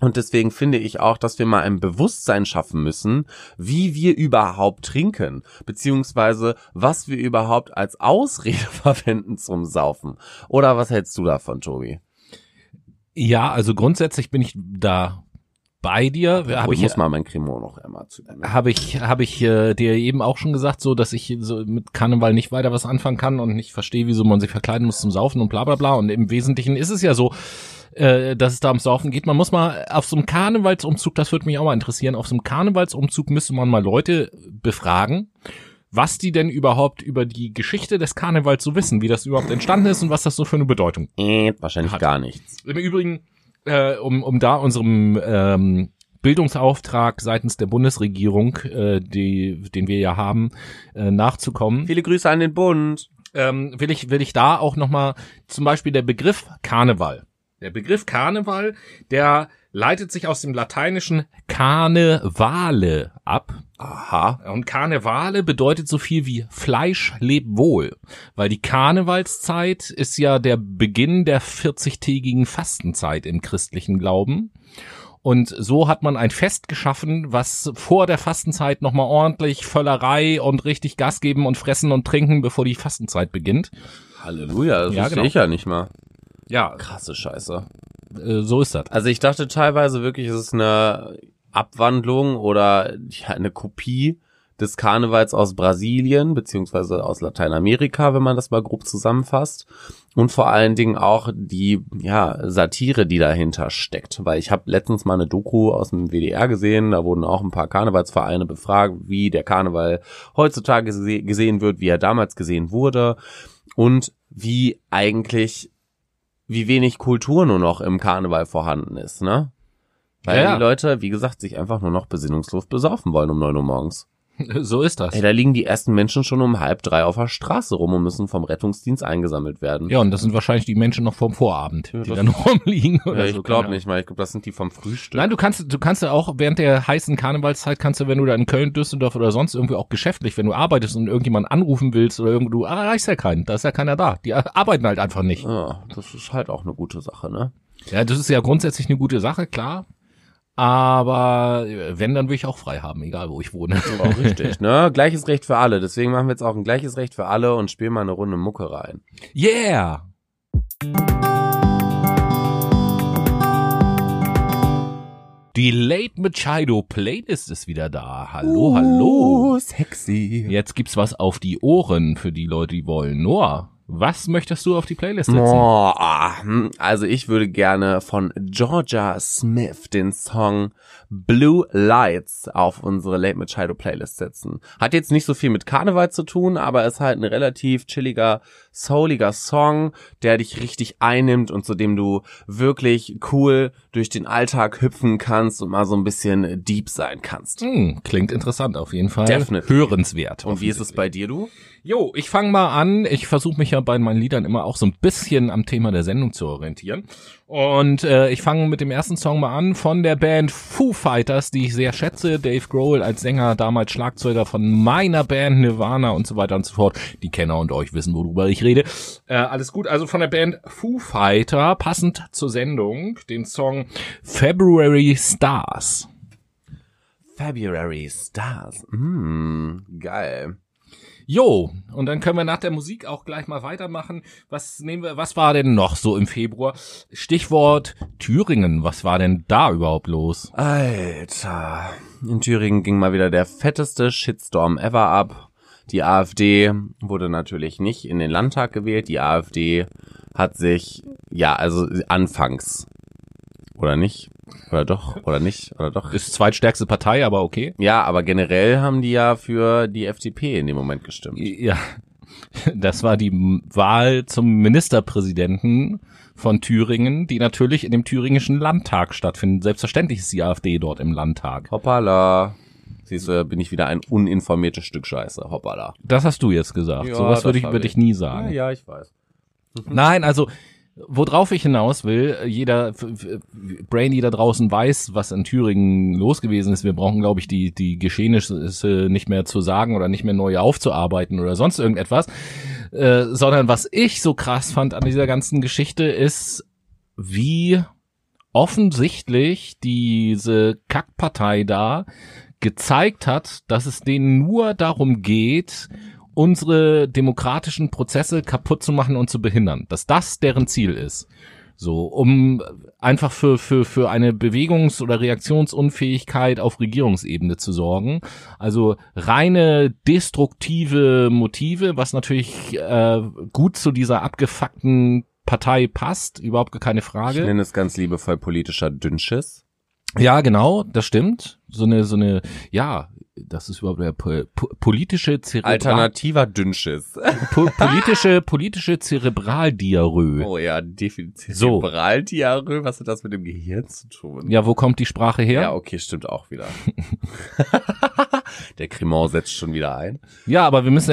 und deswegen finde ich auch, dass wir mal ein Bewusstsein schaffen müssen, wie wir überhaupt trinken, beziehungsweise was wir überhaupt als Ausrede verwenden zum Saufen. Oder was hältst du davon, Tobi? Ja, also grundsätzlich bin ich da bei dir. Ich muss mal mein Cremant noch einmal zu Ende. Habe ich dir eben auch schon gesagt, so dass ich so mit Karneval nicht weiter was anfangen kann und nicht verstehe, wieso man sich verkleiden muss zum Saufen und bla bla bla. Und im Wesentlichen ist es ja so, dass es da ums Saufen geht. Man muss mal auf so einem Karnevalsumzug, das würde mich auch mal interessieren, auf so einem Karnevalsumzug müsste man mal Leute befragen, was die denn überhaupt über die Geschichte des Karnevals so wissen, wie das überhaupt entstanden ist und was das so für eine Bedeutung wahrscheinlich hat. Gar nichts. Im Übrigen, um da unserem Bildungsauftrag seitens der Bundesregierung, den wir ja haben, nachzukommen. Viele Grüße an den Bund. Will ich da auch nochmal zum Beispiel der Begriff Karneval. Der Begriff Karneval, der leitet sich aus dem lateinischen Carnevale ab. Aha. Und Karnevale bedeutet so viel wie Fleisch leb wohl, weil die Karnevalszeit ist ja der Beginn der 40-tägigen Fastenzeit im christlichen Glauben. Und so hat man ein Fest geschaffen, was vor der Fastenzeit nochmal ordentlich Völlerei und richtig Gas geben und fressen und trinken, bevor die Fastenzeit beginnt. Halleluja, das wusste ich ja nicht mal. Ja. Krasse Scheiße. So ist das. Also ich dachte teilweise wirklich, es ist eine Abwandlung oder eine Kopie des Karnevals aus Brasilien, beziehungsweise aus Lateinamerika, wenn man das mal grob zusammenfasst. Und vor allen Dingen auch die Satire, die dahinter steckt. Weil ich habe letztens mal eine Doku aus dem WDR gesehen, da wurden auch ein paar Karnevalsvereine befragt, wie der Karneval heutzutage gesehen wird, wie er damals gesehen wurde und wie wenig Kultur nur noch im Karneval vorhanden ist, ne? Weil die Leute, wie gesagt, sich einfach nur noch besinnungslos besaufen wollen um 9 Uhr morgens. So ist das. Ey, da liegen die ersten Menschen schon um 2:30 auf der Straße rum und müssen vom Rettungsdienst eingesammelt werden. Ja, und das sind wahrscheinlich die Menschen noch vom Vorabend, die da noch rumliegen oder so. Ich glaube nicht mal, ich glaube, das sind die vom Frühstück. Nein, du kannst ja auch während der heißen Karnevalszeit, wenn du da in Köln, Düsseldorf oder sonst irgendwie auch geschäftlich, wenn du arbeitest und irgendjemand anrufen willst oder irgendwo, du erreichst ja keinen, da ist ja keiner da. Die arbeiten halt einfach nicht. Ja, das ist halt auch eine gute Sache, ne? Ja, das ist ja grundsätzlich eine gute Sache, klar. Aber wenn, dann will ich auch frei haben, egal wo ich wohne. Auch richtig, ne? Gleiches Recht für alle. Deswegen machen wir jetzt auch ein gleiches Recht für alle und spielen mal eine Runde Mucke rein. Yeah! Die Late Machado Playlist ist wieder da. Hallo, hallo. Sexy. Jetzt gibt's was auf die Ohren für die Leute, die wollen. Noah, was möchtest du auf die Playlist setzen? Oh, also ich würde gerne von Georgia Smith den Song Blue Lights auf unsere Late Machado Playlist setzen. Hat jetzt nicht so viel mit Karneval zu tun, aber ist halt ein relativ chilliger, souliger Song, der dich richtig einnimmt und zu dem du wirklich cool durch den Alltag hüpfen kannst und mal so ein bisschen deep sein kannst. Klingt interessant auf jeden Fall. Definitiv. Hörenswert. Und wie ist es bei dir, du? Jo, ich fange mal an. Ich versuche mich ja bei meinen Liedern immer auch so ein bisschen am Thema der Sendung zu orientieren. Und ich fange mit dem ersten Song mal an von der Band Foo Fighters, die ich sehr schätze. Dave Grohl als Sänger, damals Schlagzeuger von meiner Band Nirvana und so weiter und so fort. Die Kenner und euch wissen, worüber ich rede. Alles gut, also von der Band Foo Fighter, passend zur Sendung, den Song February Stars. February Stars, geil. Jo, und dann können wir nach der Musik auch gleich mal weitermachen. Was war denn noch so im Februar? Stichwort Thüringen, was war denn da überhaupt los? Alter, in Thüringen ging mal wieder der fetteste Shitstorm ever ab. Die AfD wurde natürlich nicht in den Landtag gewählt. Die AfD hat sich, anfangs, oder nicht? Oder doch, oder nicht, oder doch. Ist zweitstärkste Partei, aber okay. Ja, aber generell haben die ja für die FDP in dem Moment gestimmt. Ja. Das war die Wahl zum Ministerpräsidenten von Thüringen, die natürlich in dem thüringischen Landtag stattfindet. Selbstverständlich ist die AfD dort im Landtag. Hoppala. Siehst du, bin ich wieder ein uninformiertes Stück Scheiße. Hoppala. Das hast du jetzt gesagt. Ja, sowas würde ich über dich nie sagen. Ja, ich weiß. Nein, also, worauf ich hinaus will, jeder Brainy da draußen weiß, was in Thüringen los gewesen ist. Wir brauchen, glaube ich, die Geschehnisse nicht mehr zu sagen oder nicht mehr neu aufzuarbeiten oder sonst irgendetwas. Sondern was ich so krass fand an dieser ganzen Geschichte ist, wie offensichtlich diese Kackpartei da gezeigt hat, dass es denen nur darum geht, unsere demokratischen Prozesse kaputt zu machen und zu behindern, dass das deren Ziel ist. So, um einfach für eine Bewegungs- oder Reaktionsunfähigkeit auf Regierungsebene zu sorgen. Also reine destruktive Motive, was natürlich gut zu dieser abgefuckten Partei passt, überhaupt gar keine Frage. Ich nenne es ganz liebevoll politischer Dünnschiss. Ja, genau, das stimmt. So eine, ja, das ist überhaupt der politische Zerebral. Alternativer Dünnschiss. Politische Zerebraldiarrhoe. Oh ja, definitiv. So. Zerebraldiarrhoe, was hat das mit dem Gehirn zu tun? Ja, wo kommt die Sprache her? Ja, okay, stimmt auch wieder. Der Cremant setzt schon wieder ein. Ja, aber wir müssen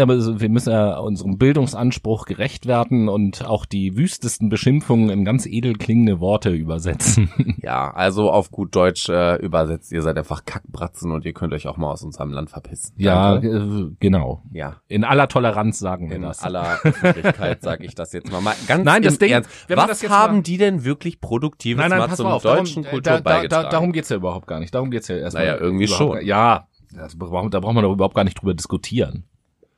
ja unserem Bildungsanspruch gerecht werden und auch die wüstesten Beschimpfungen in ganz edel klingende Worte übersetzen. Ja, also auf gut Deutsch übersetzt, ihr seid einfach Kackbratzen und ihr könnt euch auch mal aus unserem Land verpissen. Ja, genau. Ja. In aller Toleranz sagen wir das. In aller Öffentlichkeit sage ich das jetzt mal. Ganz nein, das Ding, Ernst. Was haben die denn wirklich Produktives mal zum deutschen Kultur beigetragen? Darum geht's ja überhaupt gar nicht. Darum geht's ja erstmal. Naja, irgendwie schon. Ja. Da braucht man doch überhaupt gar nicht drüber diskutieren.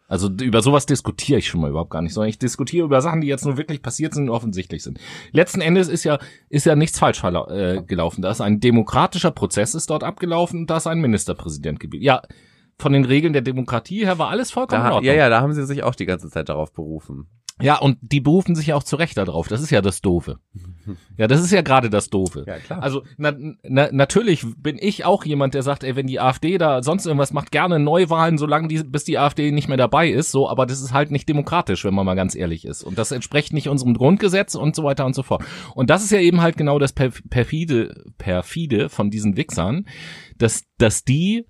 Also über sowas diskutiere ich schon mal überhaupt gar nicht, sondern ich diskutiere über Sachen, die jetzt nur wirklich passiert sind und offensichtlich sind. Letzten Endes ist ja nichts falsch gelaufen. Da ist ein demokratischer Prozess ist dort abgelaufen und da ist ein Ministerpräsident gewählt. Ja, von den Regeln der Demokratie her war alles vollkommen in Ordnung. Ja, da haben sie sich auch die ganze Zeit darauf berufen. Ja, und die berufen sich ja auch zu Recht darauf. Das ist ja das Doofe. Ja, das ist ja gerade das Doofe. Ja, klar. Also natürlich bin ich auch jemand, der sagt, ey, wenn die AfD da sonst irgendwas macht, gerne Neuwahlen, solange bis die AfD nicht mehr dabei ist. So, aber das ist halt nicht demokratisch, wenn man mal ganz ehrlich ist. Und das entspricht nicht unserem Grundgesetz und so weiter und so fort. Und das ist ja eben halt genau das perfide von diesen Wichsern, dass die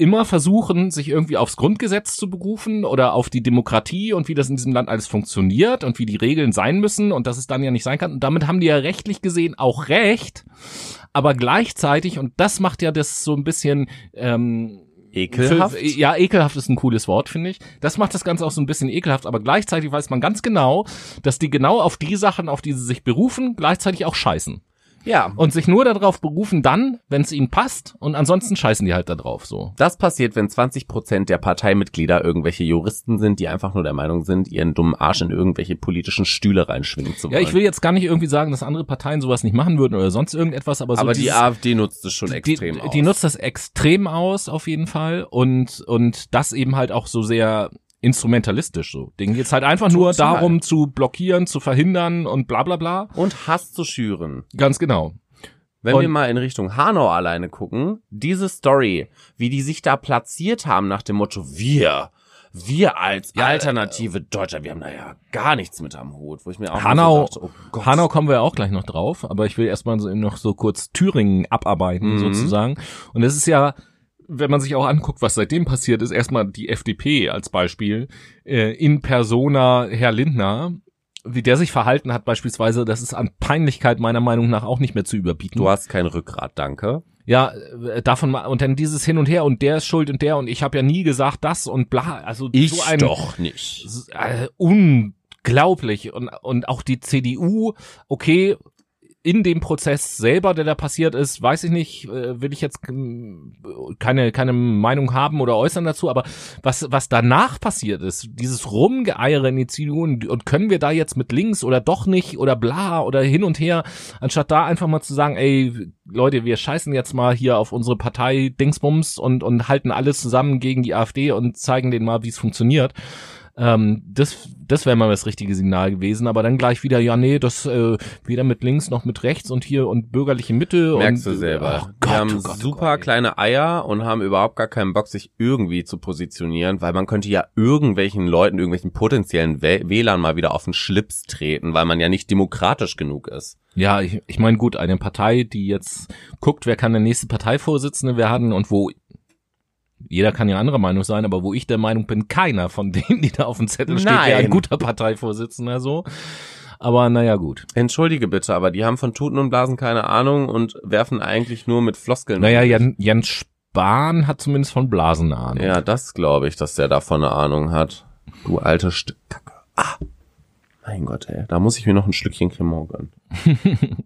immer versuchen, sich irgendwie aufs Grundgesetz zu berufen oder auf die Demokratie und wie das in diesem Land alles funktioniert und wie die Regeln sein müssen und dass es dann ja nicht sein kann. Und damit haben die ja rechtlich gesehen auch recht, aber gleichzeitig, und das macht ja das so ein bisschen ekelhaft. Ekelhaft ist ein cooles Wort, finde ich. Das macht das Ganze auch so ein bisschen ekelhaft, aber gleichzeitig weiß man ganz genau, dass die genau auf die Sachen, auf die sie sich berufen, gleichzeitig auch scheißen. Ja. Und sich nur darauf berufen dann, wenn es ihnen passt, und ansonsten scheißen die halt da drauf, so. Das passiert, wenn 20% der Parteimitglieder irgendwelche Juristen sind, die einfach nur der Meinung sind, ihren dummen Arsch in irgendwelche politischen Stühle reinschwingen zu wollen. Ja, ich will jetzt gar nicht irgendwie sagen, dass andere Parteien sowas nicht machen würden oder sonst irgendetwas, aber so. Aber die AfD nutzt es schon extrem aus. Die nutzt das extrem aus, auf jeden Fall, und das eben halt auch so sehr instrumentalistisch so. Denen geht's halt einfach nur darum zu blockieren, zu verhindern und bla bla bla. Und Hass zu schüren. Ganz genau. Wenn wir mal in Richtung Hanau alleine gucken, diese Story, wie die sich da platziert haben nach dem Motto, wir als alternative Deutscher, wir haben da ja gar nichts mit am Hut, wo ich mir auch so dachte, oh Gott. Hanau kommen wir ja auch gleich noch drauf, aber ich will erstmal noch so kurz Thüringen abarbeiten sozusagen. Und das ist ja, wenn man sich auch anguckt, was seitdem passiert ist, erstmal die FDP als Beispiel, in persona Herr Lindner, wie der sich verhalten hat beispielsweise, das ist an Peinlichkeit meiner Meinung nach auch nicht mehr zu überbieten. Du hast kein Rückgrat, danke. Ja, davon mal, und dann dieses Hin und Her und der ist schuld und der und ich habe ja nie gesagt das und bla, also ich so ein, doch nicht. Unglaublich und auch die CDU, okay, in dem Prozess selber, der da passiert ist, weiß ich nicht, will ich jetzt keine Meinung haben oder äußern dazu, aber was danach passiert ist, dieses Rumgeeiere in die CDU und können wir da jetzt mit links oder doch nicht oder bla oder hin und her, anstatt da einfach mal zu sagen, ey Leute, wir scheißen jetzt mal hier auf unsere Partei Dingsbums und halten alles zusammen gegen die AfD und zeigen denen mal, wie es funktioniert. Das wäre mal das richtige Signal gewesen, aber dann gleich wieder, ja nee, das weder mit links noch mit rechts und hier und bürgerliche Mitte. Merkst und, du selber. Oh Gott, die haben super kleine Eier und haben überhaupt gar keinen Bock, sich irgendwie zu positionieren, weil man könnte ja irgendwelchen Leuten, irgendwelchen potenziellen Wählern mal wieder auf den Schlips treten, weil man ja nicht demokratisch genug ist. Ja, ich meine gut, eine Partei, die jetzt guckt, wer kann der nächste Parteivorsitzende werden und wo... Jeder kann ja anderer Meinung sein, aber wo ich der Meinung bin, keiner von denen, die da auf dem Zettel steht, wäre ein guter Parteivorsitzender so. Aber naja, gut. Entschuldige bitte, aber die haben von Tuten und Blasen keine Ahnung und werfen eigentlich nur mit Floskeln. Naja, Jens Spahn hat zumindest von Blasen eine Ahnung. Ja, das glaube ich, dass der davon eine Ahnung hat. Du alte Kacke. Ah, mein Gott, ey. Da muss ich mir noch ein Stückchen Cremant gönnen.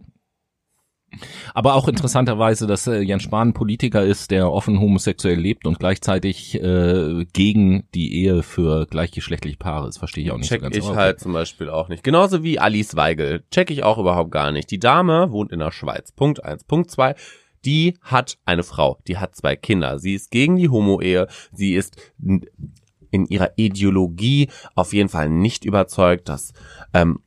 Aber auch interessanterweise, dass Jens Spahn ein Politiker ist, der offen homosexuell lebt und gleichzeitig gegen die Ehe für gleichgeschlechtliche Paare ist, verstehe ich auch nicht so ganz. Check ich halt zum Beispiel auch nicht. Genauso wie Alice Weigel, check ich auch überhaupt gar nicht. Die Dame wohnt in der Schweiz, Punkt 1. Punkt 2, die hat eine Frau, die hat 2 Kinder, sie ist gegen die Homo-Ehe, sie ist... in ihrer Ideologie auf jeden Fall nicht überzeugt, dass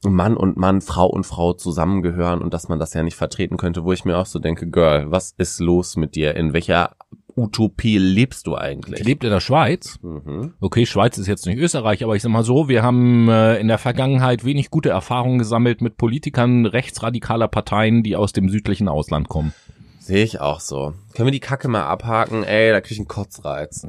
Mann und Mann, Frau und Frau zusammengehören und dass man das ja nicht vertreten könnte, wo ich mir auch so denke, Girl, was ist los mit dir? In welcher Utopie lebst du eigentlich? Ich lebe in der Schweiz. Mhm. Okay, Schweiz ist jetzt nicht Österreich, aber ich sag mal so, wir haben in der Vergangenheit wenig gute Erfahrungen gesammelt mit Politikern rechtsradikaler Parteien, die aus dem südlichen Ausland kommen. Sehe ich auch so. Können wir die Kacke mal abhaken? Ey, da krieg ich einen Kotzreiz.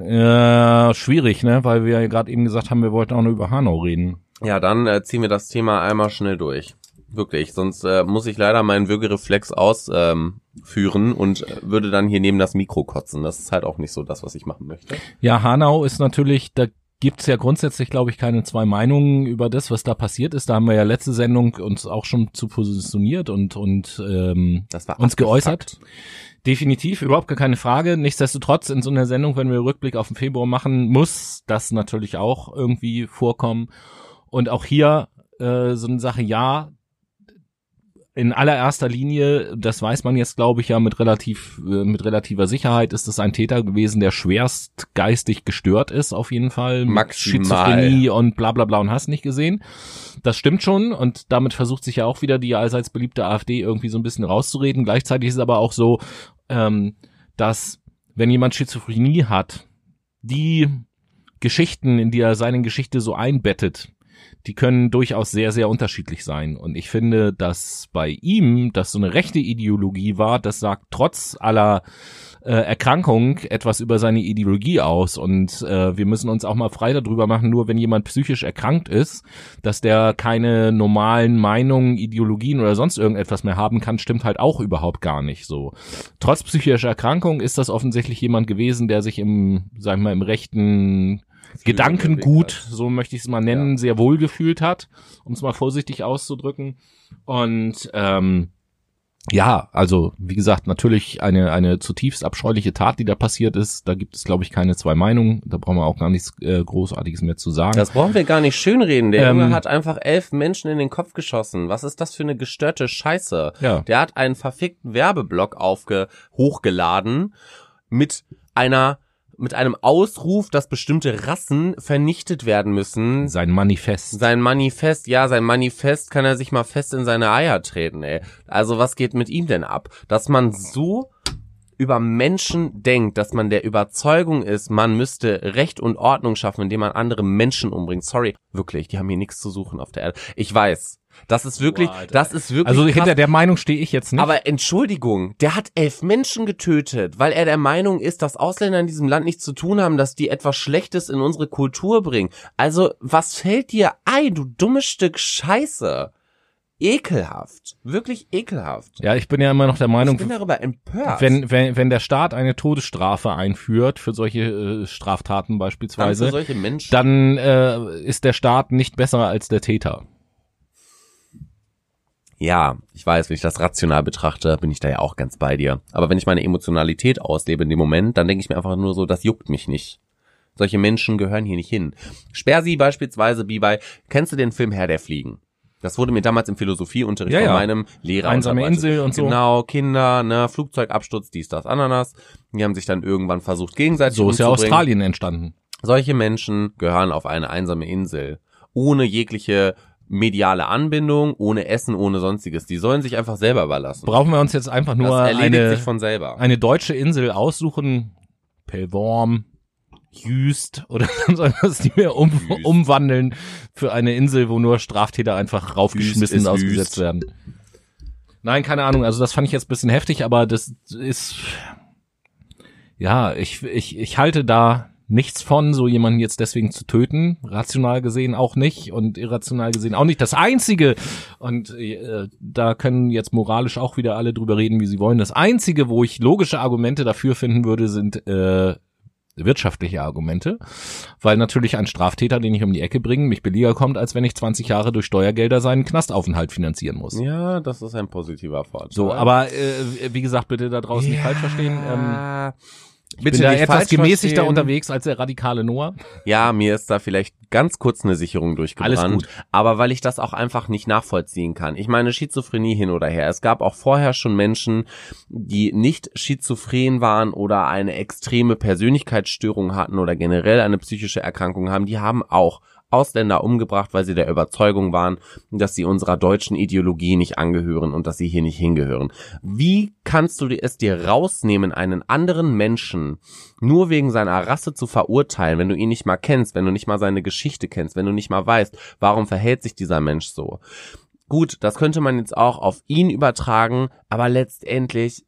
Schwierig, ne? Weil wir ja gerade eben gesagt haben, wir wollten auch nur über Hanau reden. Ja, dann ziehen wir das Thema einmal schnell durch. Wirklich, sonst muss ich leider meinen Würgereflex ausführen und würde dann hier neben das Mikro kotzen. Das ist halt auch nicht so das, was ich machen möchte. Ja, Hanau ist natürlich... da gibt's ja grundsätzlich, glaube ich, keine zwei Meinungen über das, was da passiert ist. Da haben wir ja letzte Sendung uns auch schon zu positioniert und das war uns abgefuckt geäußert. Definitiv, überhaupt gar keine Frage. Nichtsdestotrotz, in so einer Sendung, wenn wir Rückblick auf den Februar machen, muss das natürlich auch irgendwie vorkommen. Und auch hier so eine Sache, ja, in allererster Linie, das weiß man jetzt, glaube ich, ja mit relativer Sicherheit, ist es ein Täter gewesen, der schwerst geistig gestört ist, auf jeden Fall. Maximal. Schizophrenie und bla bla bla und hast nicht gesehen. Das stimmt schon und damit versucht sich ja auch wieder die allseits beliebte AfD irgendwie so ein bisschen rauszureden. Gleichzeitig ist es aber auch so, dass wenn jemand Schizophrenie hat, die Geschichten, in die er seine Geschichte so einbettet, die können durchaus sehr, sehr unterschiedlich sein. Und ich finde, dass bei ihm das so eine rechte Ideologie war, das sagt trotz aller Erkrankung etwas über seine Ideologie aus. Und wir müssen uns auch mal frei darüber machen, nur wenn jemand psychisch erkrankt ist, dass der keine normalen Meinungen, Ideologien oder sonst irgendetwas mehr haben kann, stimmt halt auch überhaupt gar nicht so. Trotz psychischer Erkrankung ist das offensichtlich jemand gewesen, der sich im rechten Gedankengut, so möchte ich es mal nennen, ja, sehr wohl gefühlt hat, um es mal vorsichtig auszudrücken. Und ja, also wie gesagt, natürlich eine zutiefst abscheuliche Tat, die da passiert ist. Da gibt es, glaube ich, keine zwei Meinungen. Da brauchen wir auch gar nichts Großartiges mehr zu sagen. Das brauchen wir gar nicht schönreden. Der Junge hat einfach 11 Menschen in den Kopf geschossen. Was ist das für eine gestörte Scheiße? Ja. Der hat einen verfickten Werbeblock hochgeladen mit einem Ausruf, dass bestimmte Rassen vernichtet werden müssen. Sein Manifest, kann er sich mal fest in seine Eier treten, ey. Also was geht mit ihm denn ab? Dass man so über Menschen denkt, dass man der Überzeugung ist, man müsste Recht und Ordnung schaffen, indem man andere Menschen umbringt. Sorry, wirklich, die haben hier nichts zu suchen auf der Erde. Ich weiß. Das ist wirklich. Also hinter der Meinung stehe ich jetzt nicht. Aber Entschuldigung, der hat 11 Menschen getötet, weil er der Meinung ist, dass Ausländer in diesem Land nichts zu tun haben, dass die etwas Schlechtes in unsere Kultur bringen. Also was fällt dir ein, du dummes Stück Scheiße? Ekelhaft, wirklich ekelhaft. Ja, ich bin ja immer noch der Meinung, ich bin darüber empört. Wenn der Staat eine Todesstrafe einführt für solche Straftaten beispielsweise, dann für solche Menschen, dann ist der Staat nicht besser als der Täter. Ja, ich weiß, wenn ich das rational betrachte, bin ich da ja auch ganz bei dir. Aber wenn ich meine Emotionalität auslebe in dem Moment, dann denke ich mir einfach nur so, das juckt mich nicht. Solche Menschen gehören hier nicht hin. Sperr sie beispielsweise wie bei, kennst du den Film Herr der Fliegen? Das wurde mir damals im Philosophieunterricht von meinem Lehrer. Einsame Insel und so. Genau, Kinder, ne, Flugzeugabsturz, dies, das, Ananas. Die haben sich dann irgendwann versucht, gegenseitig umzubringen. So ist ja Australien entstanden. Solche Menschen gehören auf eine einsame Insel, ohne jegliche mediale Anbindung, ohne Essen, ohne Sonstiges. Die sollen sich einfach selber überlassen. Brauchen wir uns jetzt einfach nur eine deutsche Insel aussuchen, Pellworm, Jüst oder sonst irgendwas, die wir umwandeln für eine Insel, wo nur Straftäter einfach raufgeschmissen und ausgesetzt werden. Nein, keine Ahnung, also das fand ich jetzt ein bisschen heftig, aber das ist, ja, ich halte da nichts von, so jemanden jetzt deswegen zu töten, rational gesehen auch nicht und irrational gesehen auch nicht, das Einzige, und da können jetzt moralisch auch wieder alle drüber reden, wie sie wollen, das Einzige, wo ich logische Argumente dafür finden würde, sind wirtschaftliche Argumente, weil natürlich ein Straftäter, den ich um die Ecke bringe, mich billiger kommt, als wenn ich 20 Jahre durch Steuergelder seinen Knastaufenthalt finanzieren muss. Ja, das ist ein positiver Vorteil. So, aber wie gesagt, bitte da draußen nicht falsch verstehen. Bitte bin da etwas gemäßigter unterwegs als der radikale Noah. Ja, mir ist da vielleicht ganz kurz eine Sicherung durchgebrannt. Alles gut. Aber weil ich das auch einfach nicht nachvollziehen kann. Ich meine, Schizophrenie hin oder her. Es gab auch vorher schon Menschen, die nicht schizophren waren oder eine extreme Persönlichkeitsstörung hatten oder generell eine psychische Erkrankung haben. Die haben auch Ausländer umgebracht, weil sie der Überzeugung waren, dass sie unserer deutschen Ideologie nicht angehören und dass sie hier nicht hingehören. Wie kannst du es dir rausnehmen, einen anderen Menschen nur wegen seiner Rasse zu verurteilen, wenn du ihn nicht mal kennst, wenn du nicht mal seine Geschichte kennst, wenn du nicht mal weißt, warum verhält sich dieser Mensch so? Gut, das könnte man jetzt auch auf ihn übertragen, aber letztendlich,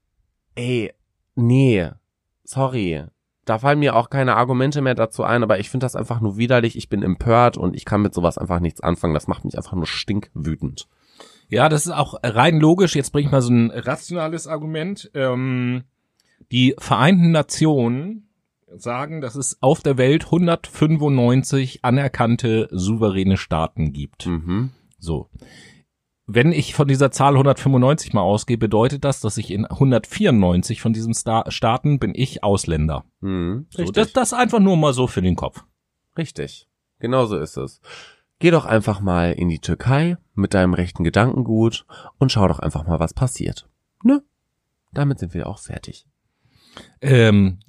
sorry. Da fallen mir auch keine Argumente mehr dazu ein, aber ich finde das einfach nur widerlich, ich bin empört und ich kann mit sowas einfach nichts anfangen, das macht mich einfach nur stinkwütend. Ja, das ist auch rein logisch, jetzt bringe ich mal so ein rationales Argument. Die Vereinten Nationen sagen, dass es auf der Welt 195 anerkannte souveräne Staaten gibt. Mhm. So. Wenn ich von dieser Zahl 195 mal ausgehe, bedeutet das, dass ich in 194 von diesen Staaten bin ich Ausländer. Mhm, so, das einfach nur mal so für den Kopf. Richtig, genau so ist es. Geh doch einfach mal in die Türkei mit deinem rechten Gedankengut und schau doch einfach mal, was passiert. Ne? Damit sind wir auch fertig.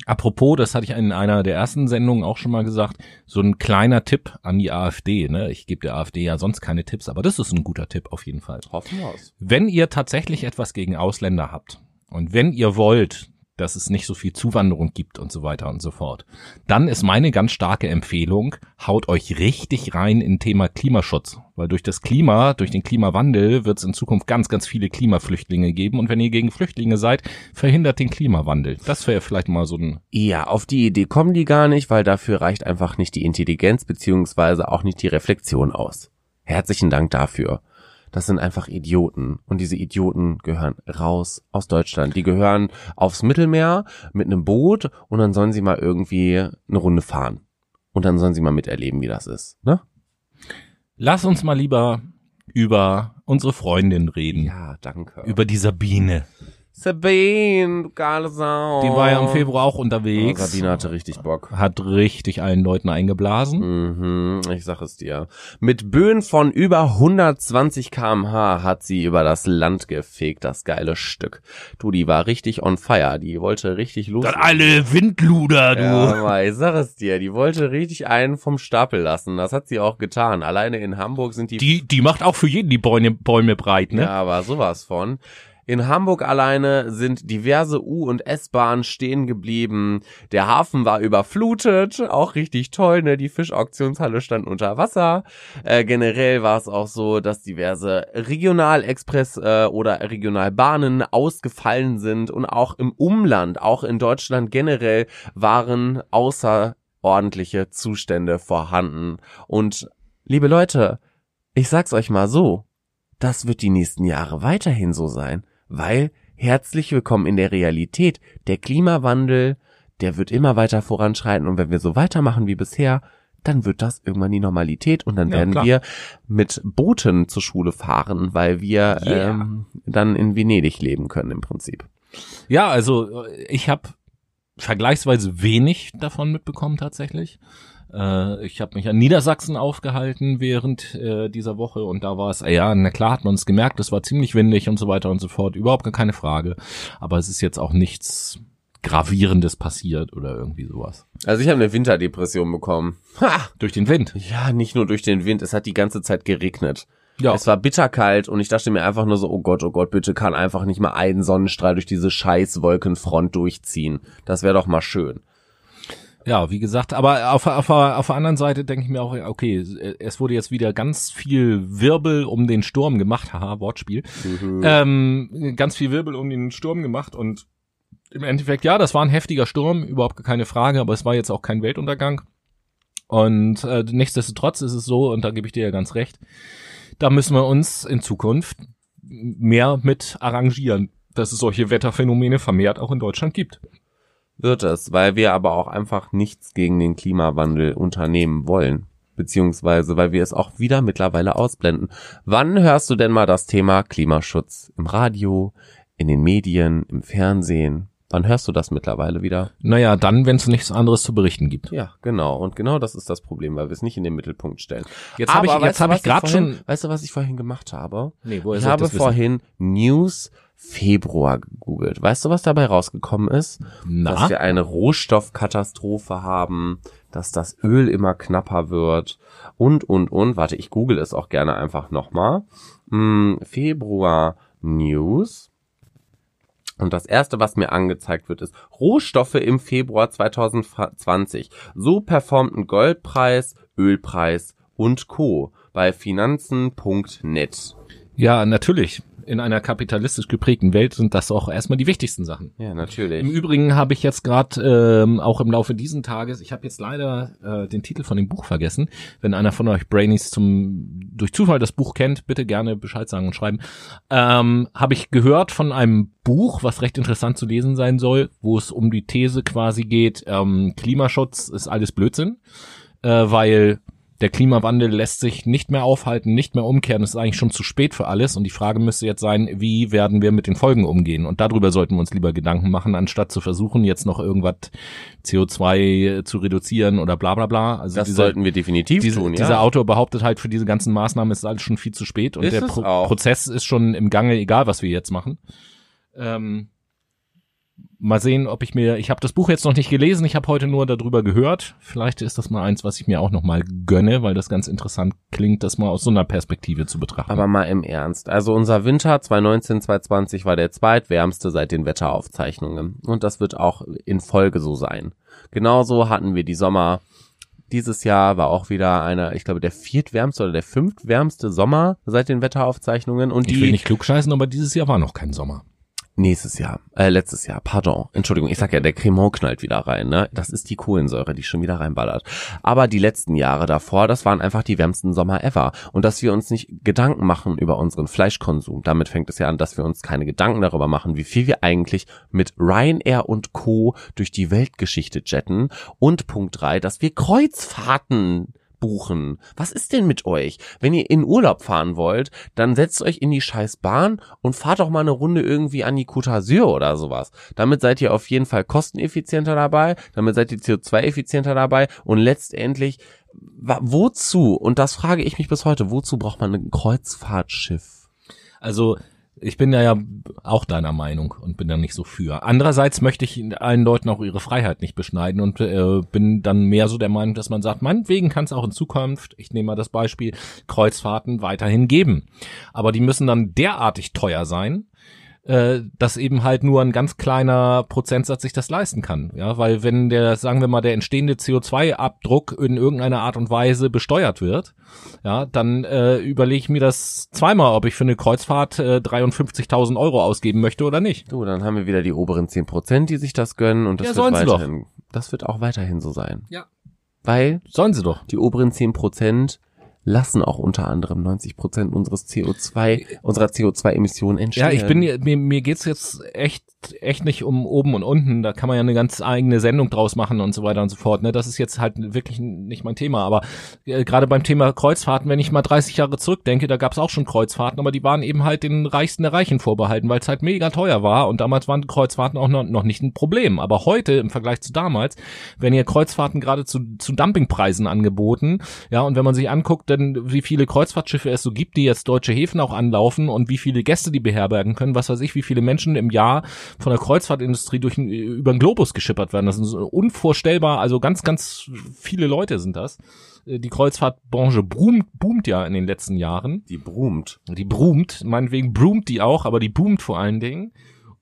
Apropos, das hatte ich in einer der ersten Sendungen auch schon mal gesagt, so ein kleiner Tipp an die AfD, ne? Ich gebe der AfD ja sonst keine Tipps, aber das ist ein guter Tipp auf jeden Fall. Hoffen wir es. Wenn ihr tatsächlich etwas gegen Ausländer habt und wenn ihr wollt, dass es nicht so viel Zuwanderung gibt und so weiter und so fort, dann ist meine ganz starke Empfehlung, haut euch richtig rein in Thema Klimaschutz, weil durch das Klima, durch den Klimawandel wird es in Zukunft ganz, ganz viele Klimaflüchtlinge geben und wenn ihr gegen Flüchtlinge seid, verhindert den Klimawandel. Das wäre vielleicht mal so ein... Ja, auf die Idee kommen die gar nicht, weil dafür reicht einfach nicht die Intelligenz beziehungsweise auch nicht die Reflexion aus. Herzlichen Dank dafür. Das sind einfach Idioten. Und diese Idioten gehören raus aus Deutschland. Die gehören aufs Mittelmeer mit einem Boot und dann sollen sie mal irgendwie eine Runde fahren. Und dann sollen sie mal miterleben, wie das ist. Ne? Lass uns mal lieber über unsere Freundin reden. Ja, danke. Über die Sabine. Sabine, du geile Sau. Die war ja im Februar auch unterwegs. Oh, Sabine hatte richtig Bock. Hat richtig allen Leuten eingeblasen. Mhm, ich sag es dir. Mit Böen von über 120 km/h hat sie über das Land gefegt, das geile Stück. Du, die war richtig on fire, die wollte richtig los. Dann alle Windluder, du. Ja, aber ich sag es dir, die wollte richtig einen vom Stapel lassen. Das hat sie auch getan. Alleine in Hamburg sind die... Die macht auch für jeden die Bäume breit, ne? Ja, aber sowas von... In Hamburg alleine sind diverse U- und S-Bahnen stehen geblieben. Der Hafen war überflutet, auch richtig toll, ne? Die Fischauktionshalle stand unter Wasser. Generell war es auch so, dass diverse Regionalexpress oder Regionalbahnen ausgefallen sind und auch im Umland, auch in Deutschland generell, waren außerordentliche Zustände vorhanden. Und liebe Leute, ich sag's euch mal so, das wird die nächsten Jahre weiterhin so sein. Weil, herzlich willkommen in der Realität, der Klimawandel, der wird immer weiter voranschreiten und wenn wir so weitermachen wie bisher, dann wird das irgendwann die Normalität und dann werden wir mit Booten zur Schule fahren, weil wir dann in Venedig leben können im Prinzip. Ja, also ich habe vergleichsweise wenig davon mitbekommen tatsächlich. Ich habe mich an Niedersachsen aufgehalten während dieser Woche und da war es, na klar hat man es gemerkt, es war ziemlich windig und so weiter und so fort, überhaupt gar keine Frage, aber es ist jetzt auch nichts Gravierendes passiert oder irgendwie sowas. Also ich habe eine Winterdepression bekommen. Ha! Durch den Wind? Ja, nicht nur durch den Wind, es hat die ganze Zeit geregnet. Ja. Es war bitterkalt und ich dachte mir einfach nur so, oh Gott, bitte kann einfach nicht mal einen Sonnenstrahl durch diese scheiß Wolkenfront durchziehen. Das wäre doch mal schön. Ja, wie gesagt, aber auf der anderen Seite denke ich mir auch, okay, es wurde jetzt wieder ganz viel Wirbel um den Sturm gemacht, haha, Wortspiel, ganz viel Wirbel um den Sturm gemacht und im Endeffekt, ja, das war ein heftiger Sturm, überhaupt keine Frage, aber es war jetzt auch kein Weltuntergang und nichtsdestotrotz ist es so, und da gebe ich dir ja ganz recht, da müssen wir uns in Zukunft mehr mit arrangieren, dass es solche Wetterphänomene vermehrt auch in Deutschland gibt. Wird es, weil wir aber auch einfach nichts gegen den Klimawandel unternehmen wollen, beziehungsweise weil wir es auch wieder mittlerweile ausblenden. Wann hörst du denn mal das Thema Klimaschutz? Im Radio, in den Medien, im Fernsehen? Wann hörst du das mittlerweile wieder? Naja, dann, wenn es nichts anderes zu berichten gibt. Ja, genau. Und genau das ist das Problem, weil wir es nicht in den Mittelpunkt stellen. Jetzt habe ich gerade schon... Weißt du, was ich vorhin gemacht habe? Nee, woher soll ich das wissen? Ich habe vorhin News... Februar gegoogelt. Weißt du, was dabei rausgekommen ist? Na? Dass wir eine Rohstoffkatastrophe haben, dass das Öl immer knapper wird und. Warte, ich google es auch gerne einfach nochmal. Februar News. Und das erste, was mir angezeigt wird, ist Rohstoffe im Februar 2020. So performten Goldpreis, Ölpreis und Co. bei finanzen.net. Ja, natürlich. In einer kapitalistisch geprägten Welt sind das auch erstmal die wichtigsten Sachen. Ja, natürlich. Im Übrigen habe ich jetzt gerade auch im Laufe diesen Tages, ich habe jetzt leider den Titel von dem Buch vergessen. Wenn einer von euch Brainies durch Zufall das Buch kennt, bitte gerne Bescheid sagen und schreiben. Habe ich gehört von einem Buch, was recht interessant zu lesen sein soll, wo es um die These quasi geht, Klimaschutz ist alles Blödsinn, weil... Der Klimawandel lässt sich nicht mehr aufhalten, nicht mehr umkehren. Es ist eigentlich schon zu spät für alles. Und die Frage müsste jetzt sein, wie werden wir mit den Folgen umgehen? Und darüber sollten wir uns lieber Gedanken machen, anstatt zu versuchen, jetzt noch irgendwas CO2 zu reduzieren oder bla bla bla. Also das sollten wir definitiv tun, ja. Dieser Autor behauptet halt, für diese ganzen Maßnahmen ist alles schon viel zu spät. Und der Prozess ist schon im Gange, egal was wir jetzt machen. Mal sehen, ob ich habe das Buch jetzt noch nicht gelesen, ich habe heute nur darüber gehört. Vielleicht ist das mal eins, was ich mir auch nochmal gönne, weil das ganz interessant klingt, das mal aus so einer Perspektive zu betrachten. Aber mal im Ernst. Also unser Winter 2019, 2020 war der zweitwärmste seit den Wetteraufzeichnungen. Und das wird auch in Folge so sein. Genauso hatten wir die Sommer. Dieses Jahr war auch wieder einer, ich glaube, der viertwärmste oder der fünftwärmste Sommer seit den Wetteraufzeichnungen. Und ich will nicht klugscheißen, aber dieses Jahr war noch kein Sommer. Letztes Jahr, pardon, Entschuldigung, ich sag ja, der Cremant knallt wieder rein, ne? Das ist die Kohlensäure, die schon wieder reinballert. Aber die letzten Jahre davor, das waren einfach die wärmsten Sommer ever. Und dass wir uns nicht Gedanken machen über unseren Fleischkonsum, damit fängt es ja an, dass wir uns keine Gedanken darüber machen, wie viel wir eigentlich mit Ryanair und Co. durch die Weltgeschichte jetten. Und Punkt 3, dass wir Kreuzfahrten buchen. Was ist denn mit euch? Wenn ihr in Urlaub fahren wollt, dann setzt euch in die scheiß Bahn und fahrt doch mal eine Runde irgendwie an die Côte d'Azur oder sowas. Damit seid ihr auf jeden Fall kosteneffizienter dabei, damit seid ihr CO2-effizienter dabei und letztendlich, wozu? Und das frage ich mich bis heute, wozu braucht man ein Kreuzfahrtschiff? Also, ich bin ja auch deiner Meinung und bin da nicht so für. Andererseits möchte ich allen Leuten auch ihre Freiheit nicht beschneiden und bin dann mehr so der Meinung, dass man sagt, meinetwegen kann es auch in Zukunft, ich nehme mal das Beispiel, Kreuzfahrten weiterhin geben. Aber die müssen dann derartig teuer sein, dass eben halt nur ein ganz kleiner Prozentsatz sich das leisten kann. Ja, weil wenn der entstehende CO2-Abdruck in irgendeiner Art und Weise besteuert wird, ja, dann überlege ich mir das zweimal, ob ich für eine Kreuzfahrt 53.000 € ausgeben möchte oder nicht. Du, dann haben wir wieder die oberen 10%, die sich das gönnen und das wird weiterhin. Das wird auch weiterhin so sein. Ja. Weil sollen sie doch. Die oberen 10% lassen auch unter anderem 90% unserer CO2-Emissionen entstehen. Ja, mir geht's jetzt echt nicht um oben und unten. Da kann man ja eine ganz eigene Sendung draus machen und so weiter und so fort. Ne? Das ist jetzt halt wirklich nicht mein Thema. Aber gerade beim Thema Kreuzfahrten, wenn ich mal 30 Jahre zurückdenke, da gab's auch schon Kreuzfahrten, aber die waren eben halt den Reichsten der Reichen vorbehalten, weil es halt mega teuer war. Und damals waren Kreuzfahrten auch noch nicht ein Problem. Aber heute, im Vergleich zu damals, werden ja Kreuzfahrten gerade zu Dumpingpreisen angeboten. Ja, und wenn man sich anguckt, können, wie viele Kreuzfahrtschiffe es so gibt, die jetzt deutsche Häfen auch anlaufen und wie viele Gäste die beherbergen können, was weiß ich, wie viele Menschen im Jahr von der Kreuzfahrtindustrie über den Globus geschippert werden. Das ist unvorstellbar, also ganz, ganz viele Leute sind das. Die Kreuzfahrtbranche boomt ja in den letzten Jahren. Die boomt, meinetwegen boomt die auch, aber die boomt vor allen Dingen.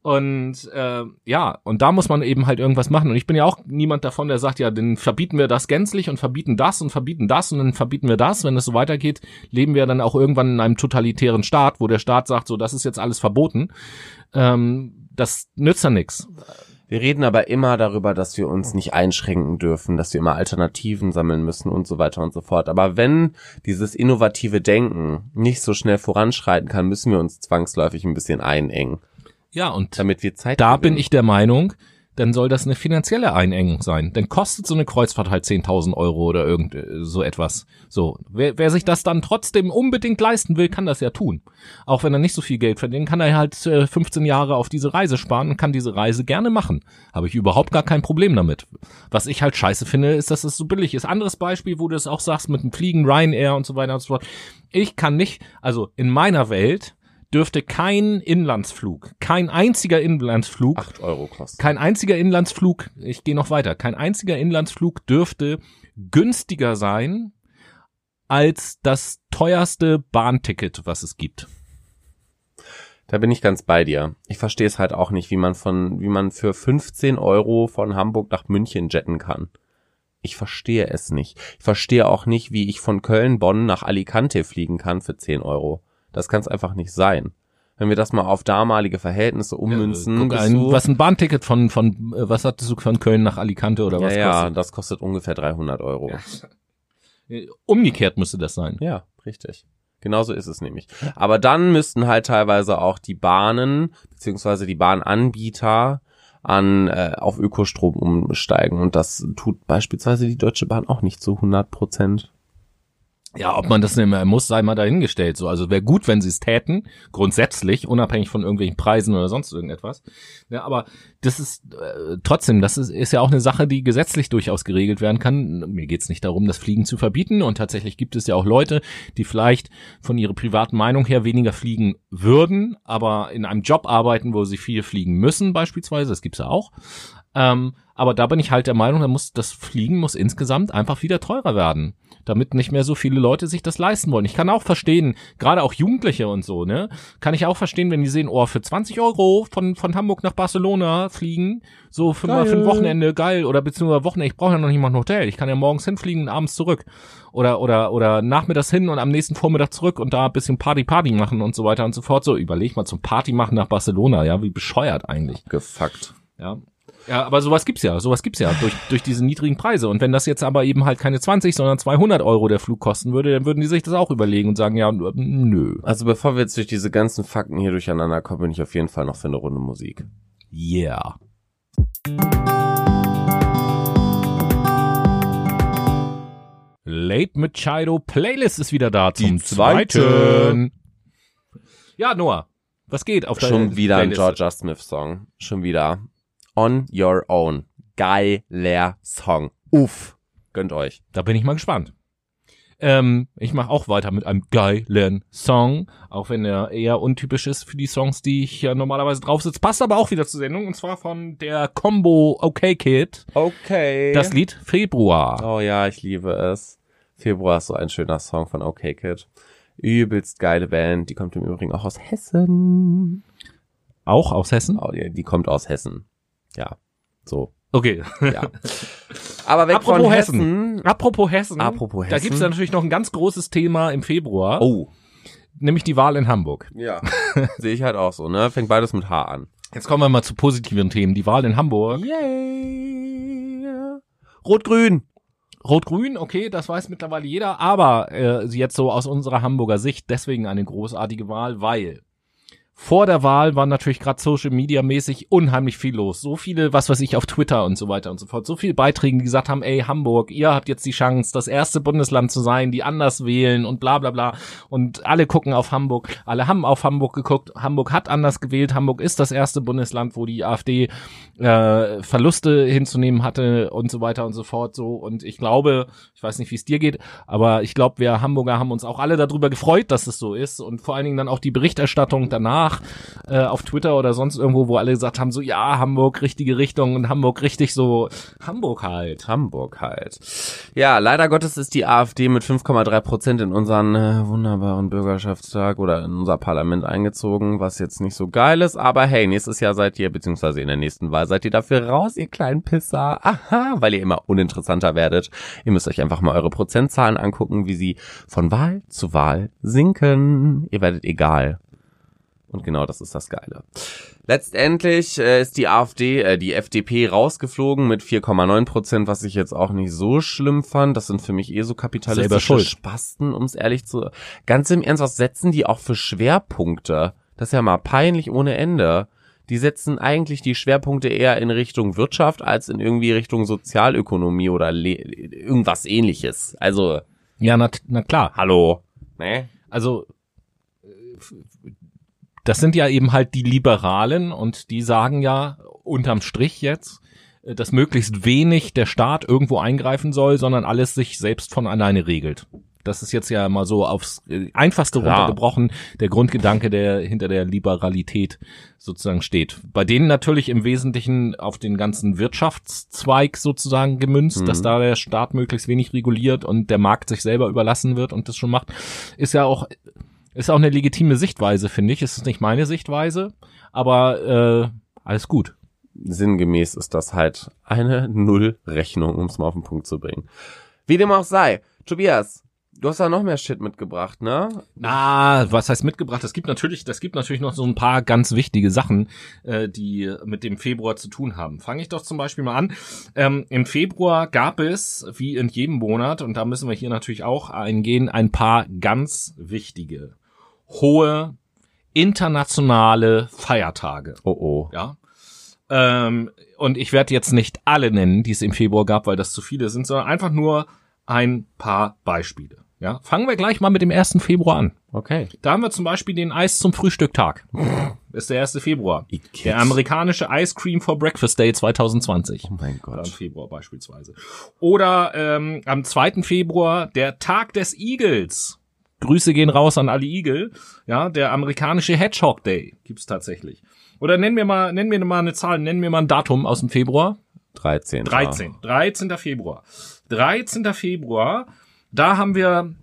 Und ja, und da muss man eben halt irgendwas machen. Und ich bin ja auch niemand davon, der sagt, ja, dann verbieten wir das gänzlich und verbieten das und dann verbieten wir das. Wenn das so weitergeht, leben wir dann auch irgendwann in einem totalitären Staat, wo der Staat sagt, so, das ist jetzt alles verboten. Das nützt ja nichts. Wir reden aber immer darüber, dass wir uns nicht einschränken dürfen, dass wir immer Alternativen sammeln müssen und so weiter und so fort. Aber wenn dieses innovative Denken nicht so schnell voranschreiten kann, müssen wir uns zwangsläufig ein bisschen einengen. Ja, und damit wir Zeit da gewinnen. Bin ich der Meinung, dann soll das eine finanzielle Einengung sein. Dann kostet so eine Kreuzfahrt halt 10.000 Euro oder irgend so etwas. So, wer sich das dann trotzdem unbedingt leisten will, kann das ja tun. Auch wenn er nicht so viel Geld verdient, kann er halt 15 Jahre auf diese Reise sparen und kann diese Reise gerne machen. Habe ich überhaupt gar kein Problem damit. Was ich halt scheiße finde, ist, dass es so billig ist. Anderes Beispiel, wo du es auch sagst, mit dem Fliegen, Ryanair und so weiter und so fort. Ich kann nicht, also in meiner Welt dürfte kein einziger Inlandsflug 8 Euro kosten. Kein einziger Inlandsflug dürfte günstiger sein als das teuerste Bahnticket, was es gibt. Da bin ich ganz bei dir. Ich verstehe es halt auch nicht, wie man für 15 Euro von Hamburg nach München jetten kann. Ich verstehe es nicht. Ich verstehe auch nicht, wie ich von Köln-Bonn nach Alicante fliegen kann für 10 Euro. Das kann es einfach nicht sein. Wenn wir das mal auf damalige Verhältnisse ummünzen. Ja, was ein Bahnticket von was hattest du von Köln nach Alicante oder was kostet? Ja, das kostet ungefähr 300 Euro. Ja. Umgekehrt müsste das sein. Ja, richtig. Genauso ist es nämlich. Aber dann müssten halt teilweise auch die Bahnen beziehungsweise die Bahnanbieter auf Ökostrom umsteigen. Und das tut beispielsweise die Deutsche Bahn auch nicht zu 100%. Ja, ob man das nicht mehr muss, sei mal dahingestellt. So, also wäre gut, wenn sie es täten, grundsätzlich, unabhängig von irgendwelchen Preisen oder sonst irgendetwas. Ja, aber das ist trotzdem, das ist ja auch eine Sache, die gesetzlich durchaus geregelt werden kann. Mir geht's nicht darum, das Fliegen zu verbieten. Und tatsächlich gibt es ja auch Leute, die vielleicht von ihrer privaten Meinung her weniger fliegen würden, aber in einem Job arbeiten, wo sie viel fliegen müssen beispielsweise. Das gibt's ja auch. Aber da bin ich halt der Meinung, das Fliegen muss insgesamt einfach wieder teurer werden, damit nicht mehr so viele Leute sich das leisten wollen. Ich kann auch verstehen, gerade auch Jugendliche und so, ne, kann ich auch verstehen, wenn die sehen, oh, für 20 Euro von Hamburg nach Barcelona fliegen, so für ein Wochenende, geil, oder beziehungsweise Wochenende, ich brauche ja noch nicht mal ein Hotel, ich kann ja morgens hinfliegen und abends zurück oder nachmittags hin und am nächsten Vormittag zurück und da ein bisschen Party machen und so weiter und so fort. So, überleg mal, zum Party machen nach Barcelona, ja, wie bescheuert eigentlich. Gefuckt. Ja. Ja, aber sowas gibt's ja durch diese niedrigen Preise. Und wenn das jetzt aber eben halt keine 20, sondern 200 Euro der Flug kosten würde, dann würden die sich das auch überlegen und sagen, ja, nö. Also bevor wir jetzt durch diese ganzen Fakten hier durcheinander kommen, bin ich auf jeden Fall noch für eine Runde Musik. Yeah. Late Machado Playlist ist wieder da zum zweiten. Ja, Noah, was geht auf deiner Playlist? Schon wieder ein Georgia Smith Song. Schon wieder. On Your Own. Geiler Song. Uff. Gönnt euch. Da bin ich mal gespannt. Ich mache auch weiter mit einem geilen Song, auch wenn er eher untypisch ist für die Songs, die ich ja normalerweise draufsitze. Passt aber auch wieder zur Sendung, und zwar von der Combo OK Kid. Okay. Das Lied Februar. Oh ja, ich liebe es. Februar ist so ein schöner Song von OK Kid. Übelst geile Band. Die kommt im Übrigen auch aus Hessen. Auch aus Hessen? Oh, die kommt aus Hessen. Ja, so. Okay. Ja. Aber weg von Hessen. Apropos Hessen. Da gibt's ja natürlich noch ein ganz großes Thema im Februar. Oh. Nämlich die Wahl in Hamburg. Ja, sehe ich halt auch so, ne? Fängt beides mit H an. Jetzt kommen wir mal zu positiven Themen. Die Wahl in Hamburg. Yay. Rot-Grün, okay, das weiß mittlerweile jeder. Aber jetzt so aus unserer Hamburger Sicht deswegen eine großartige Wahl, weil vor der Wahl war natürlich gerade Social Media mäßig unheimlich viel los. So viele, was weiß ich, auf Twitter und so weiter und so fort. So viele Beiträge, die gesagt haben, ey, Hamburg, ihr habt jetzt die Chance, das erste Bundesland zu sein, die anders wählen und bla bla bla. Und alle gucken auf Hamburg. Alle haben auf Hamburg geguckt. Hamburg hat anders gewählt. Hamburg ist das erste Bundesland, wo die AfD Verluste hinzunehmen hatte und so weiter und so fort. So. Und ich glaube, ich weiß nicht, wie es dir geht, aber ich glaube, wir Hamburger haben uns auch alle darüber gefreut, dass es so ist. Und vor allen Dingen dann auch die Berichterstattung danach auf Twitter oder sonst irgendwo, wo alle gesagt haben, so ja, Hamburg, richtige Richtung und Hamburg richtig so, Hamburg halt. Ja, leider Gottes ist die AfD mit 5,3% in unseren wunderbaren Bürgerschaftstag oder in unser Parlament eingezogen, was jetzt nicht so geil ist, aber hey, nächstes Jahr seid ihr, beziehungsweise in der nächsten Wahl seid ihr dafür raus, ihr kleinen Pisser. Aha, weil ihr immer uninteressanter werdet. Ihr müsst euch einfach mal eure Prozentzahlen angucken, wie sie von Wahl zu Wahl sinken. Ihr werdet egal. Und genau das ist das Geile. Letztendlich ist die FDP rausgeflogen mit 4,9%, was ich jetzt auch nicht so schlimm fand. Das sind für mich eh so kapitalistische Spasten, um es ehrlich zu... Ganz im Ernst, was setzen die auch für Schwerpunkte? Das ist ja mal peinlich ohne Ende. Die setzen eigentlich die Schwerpunkte eher in Richtung Wirtschaft als in irgendwie Richtung Sozialökonomie oder irgendwas Ähnliches. Also... Ja, na klar. Hallo. Ne? Also... Das sind ja eben halt die Liberalen und die sagen ja unterm Strich jetzt, dass möglichst wenig der Staat irgendwo eingreifen soll, sondern alles sich selbst von alleine regelt. Das ist jetzt ja mal so aufs Einfachste runtergebrochen, der Grundgedanke, der hinter der Liberalität sozusagen steht. Bei denen natürlich im Wesentlichen auf den ganzen Wirtschaftszweig sozusagen gemünzt, dass da der Staat möglichst wenig reguliert und der Markt sich selber überlassen wird und das schon macht, ist auch eine legitime Sichtweise, finde ich. Es ist nicht meine Sichtweise, aber alles gut. Sinngemäß ist das halt eine Nullrechnung, um es mal auf den Punkt zu bringen. Wie dem auch sei, Tobias, du hast ja noch mehr Shit mitgebracht, ne? Na, was heißt mitgebracht? Es gibt natürlich noch so ein paar ganz wichtige Sachen, die mit dem Februar zu tun haben. Fange ich doch zum Beispiel mal an. Im Februar gab es, wie in jedem Monat, und da müssen wir hier natürlich auch eingehen, ein paar ganz wichtige, hohe, internationale Feiertage. Oh. Ja. Und ich werde jetzt nicht alle nennen, die es im Februar gab, weil das zu viele sind, sondern einfach nur ein paar Beispiele. Ja, fangen wir gleich mal mit dem 1. Februar an. Okay. Da haben wir zum Beispiel den Eis zum Frühstücktag. Ist der 1. Februar. Der amerikanische Ice Cream for Breakfast Day 2020. Oh mein Gott. Am Februar beispielsweise. Oder am 2. Februar der Tag des Igels. Grüße gehen raus an alle Igel. Ja, der amerikanische Hedgehog Day gibt's tatsächlich. Oder nennen wir mal eine Zahl, nennen wir mal ein Datum aus dem Februar. 13. Februar. Da haben wir,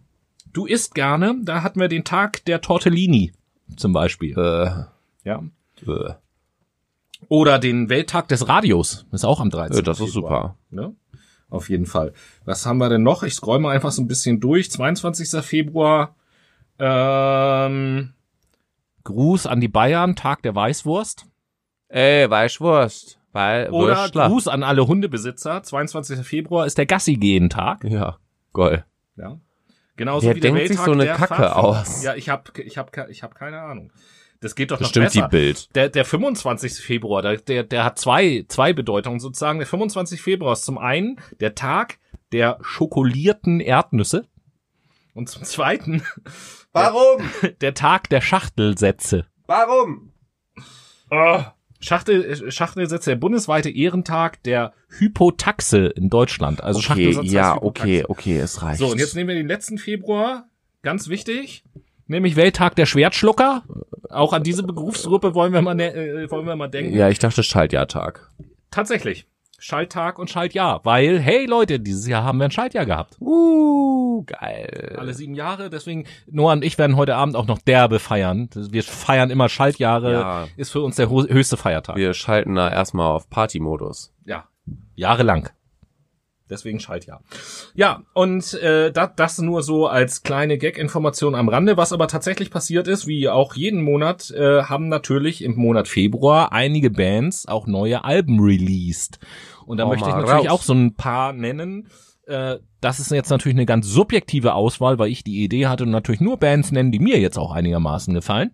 du isst gerne, da hatten wir den Tag der Tortellini zum Beispiel. Oder den Welttag des Radios, ist auch am 13. Das Februar. Ist super. Ja? Auf jeden Fall. Was haben wir denn noch? Ich scroll mal einfach so ein bisschen durch. 22. Februar. Gruß an die Bayern, Tag der Weißwurst. Ey, Weißwurst. Oder Gruß an alle Hundebesitzer. 22. Februar ist der Gassi-Gehen-Tag. Ja, geil. Ja. Genauso wie der denkt Welttag sich so eine Kacke Fahrtfahrer aus? Ja, ich hab keine Ahnung. Das geht doch noch besser. Bestimmt die Bild. Der 25. Februar, der hat zwei Bedeutungen sozusagen. Der 25. Februar ist zum einen der Tag der schokolierten Erdnüsse und zum zweiten warum? Der Tag der Schachtelsätze. Warum? Oh. Schachtelsätze, der bundesweite Ehrentag der Hypotaxe in Deutschland. Also okay, Schachtelsatz ja, okay, es reicht. So, und jetzt nehmen wir den letzten Februar, ganz wichtig, nämlich Welttag der Schwertschlucker. Auch an diese Berufsgruppe wollen wir mal denken. Ja, ich dachte Schaltjahrtag. Tatsächlich, Schalttag und Schaltjahr, weil, hey Leute, dieses Jahr haben wir ein Schaltjahr gehabt. Geil. Alle 7 Jahre, deswegen Noah und ich werden heute Abend auch noch derbe feiern. Wir feiern immer Schaltjahre, ja. Ist für uns der höchste Feiertag. Wir schalten da erstmal auf Partymodus. Ja, jahrelang. Deswegen Schaltjahr. Ja, und das nur so als kleine Gag-Information am Rande. Was aber tatsächlich passiert ist, wie auch jeden Monat, haben natürlich im Monat Februar einige Bands auch neue Alben released. Und da möchte ich natürlich auch so ein paar nennen. Das ist jetzt natürlich eine ganz subjektive Auswahl, weil ich die Idee hatte und natürlich nur Bands nennen, die mir jetzt auch einigermaßen gefallen.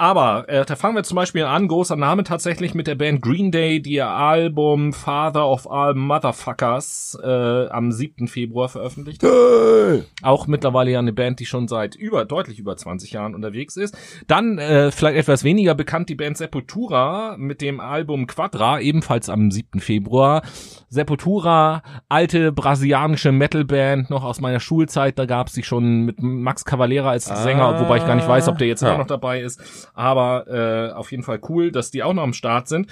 Aber da fangen wir zum Beispiel an, großer Name tatsächlich, mit der Band Green Day, die ihr Album Father of All Motherfuckers am 7. Februar veröffentlicht hat. Hey! Auch mittlerweile ja eine Band, die schon seit deutlich über 20 Jahren unterwegs ist. Dann vielleicht etwas weniger bekannt, die Band Sepultura mit dem Album Quadra, ebenfalls am 7. Februar. Sepultura, alte brasilianische Metalband, noch aus meiner Schulzeit, da gab's die schon mit Max Cavalera als Sänger, wobei ich gar nicht weiß, ob der jetzt auch noch dabei ist, aber auf jeden Fall cool, dass die auch noch am Start sind.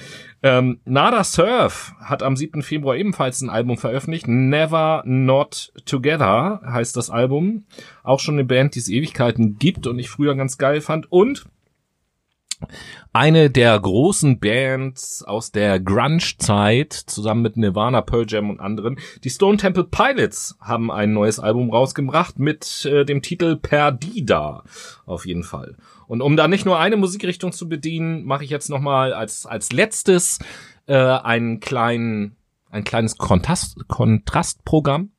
Nada Surf hat am 7. Februar ebenfalls ein Album veröffentlicht, Never Not Together heißt das Album, auch schon eine Band, die es Ewigkeiten gibt und ich früher ganz geil fand, und eine der großen Bands aus der Grunge-Zeit, zusammen mit Nirvana, Pearl Jam und anderen, die Stone Temple Pilots haben ein neues Album rausgebracht mit dem Titel Perdida, auf jeden Fall. Und um da nicht nur eine Musikrichtung zu bedienen, mache ich jetzt nochmal als letztes ein kleines Kontrastprogramm.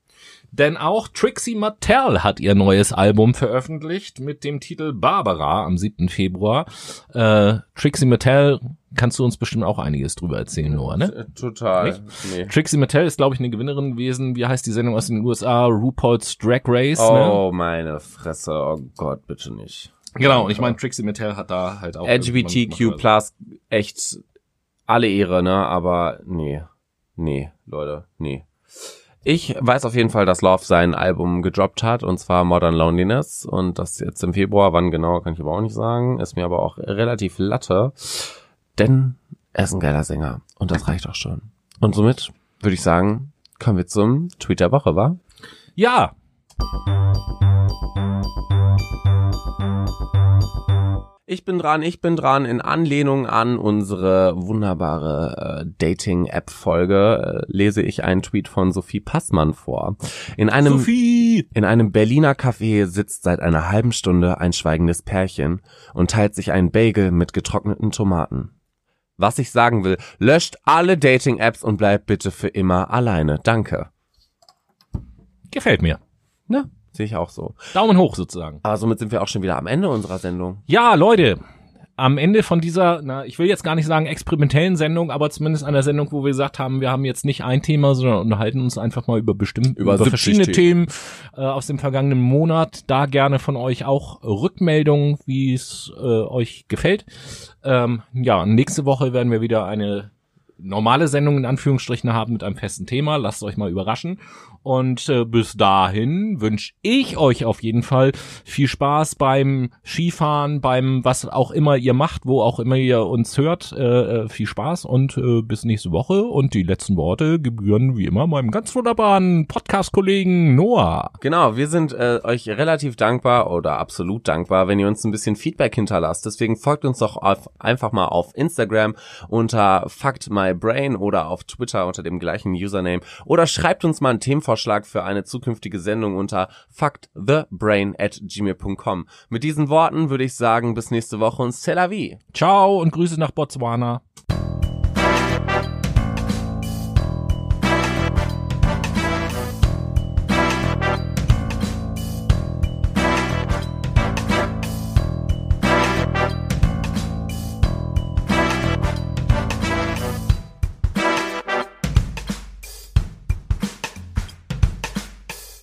Denn auch Trixie Mattel hat ihr neues Album veröffentlicht mit dem Titel Barbara am 7. Februar. Trixie Mattel, kannst du uns bestimmt auch einiges drüber erzählen, Noah, ne? Total. Nee. Trixie Mattel ist, glaube ich, eine Gewinnerin gewesen. Wie heißt die Sendung aus den USA? RuPaul's Drag Race. Oh, ne? Meine Fresse. Oh Gott, bitte nicht. Genau, und ich meine, Trixie Mattel hat da halt auch... LGBTQ+, also echt alle Ehre, ne? Aber nee, Leute, nee. Ich weiß auf jeden Fall, dass Love sein Album gedroppt hat, und zwar Modern Loneliness, und das jetzt im Februar, wann genau, kann ich aber auch nicht sagen, ist mir aber auch relativ Latte, denn er ist ein geiler Sänger und das reicht auch schon. Und somit würde ich sagen, kommen wir zum Tweet der Woche, wa? Ja! Ich bin dran, in Anlehnung an unsere wunderbare Dating-App-Folge lese ich einen Tweet von Sophie Passmann vor. In einem Berliner Café sitzt seit einer halben Stunde ein schweigendes Pärchen und teilt sich einen Bagel mit getrockneten Tomaten. Was ich sagen will, löscht alle Dating-Apps und bleibt bitte für immer alleine. Danke. Gefällt mir. Na? Sehe ich auch so. Daumen hoch sozusagen. Aber somit sind wir auch schon wieder am Ende unserer Sendung. Ja, Leute, am Ende von dieser, ich will jetzt gar nicht sagen experimentellen Sendung, aber zumindest einer Sendung, wo wir gesagt haben, wir haben jetzt nicht ein Thema, sondern unterhalten uns einfach mal über verschiedene Themen aus dem vergangenen Monat. Da gerne von euch auch Rückmeldungen, wie es euch gefällt. Nächste Woche werden wir wieder eine normale Sendung in Anführungsstrichen haben mit einem festen Thema. Lasst euch mal überraschen. Und bis dahin wünsche ich euch auf jeden Fall viel Spaß beim Skifahren, beim was auch immer ihr macht, wo auch immer ihr uns hört. Viel Spaß und bis nächste Woche. Und die letzten Worte gebühren wie immer meinem ganz wunderbaren Podcast-Kollegen Noah. Genau, wir sind euch relativ dankbar oder absolut dankbar, wenn ihr uns ein bisschen Feedback hinterlasst. Deswegen folgt uns doch einfach mal auf Instagram unter Fucked My Brain oder auf Twitter unter dem gleichen Username, oder schreibt uns mal einen Themenvorschlag für eine zukünftige Sendung unter fuckedthebrain@gmail.com. Mit diesen Worten würde ich sagen, bis nächste Woche und c'est la vie. Ciao und Grüße nach Botswana.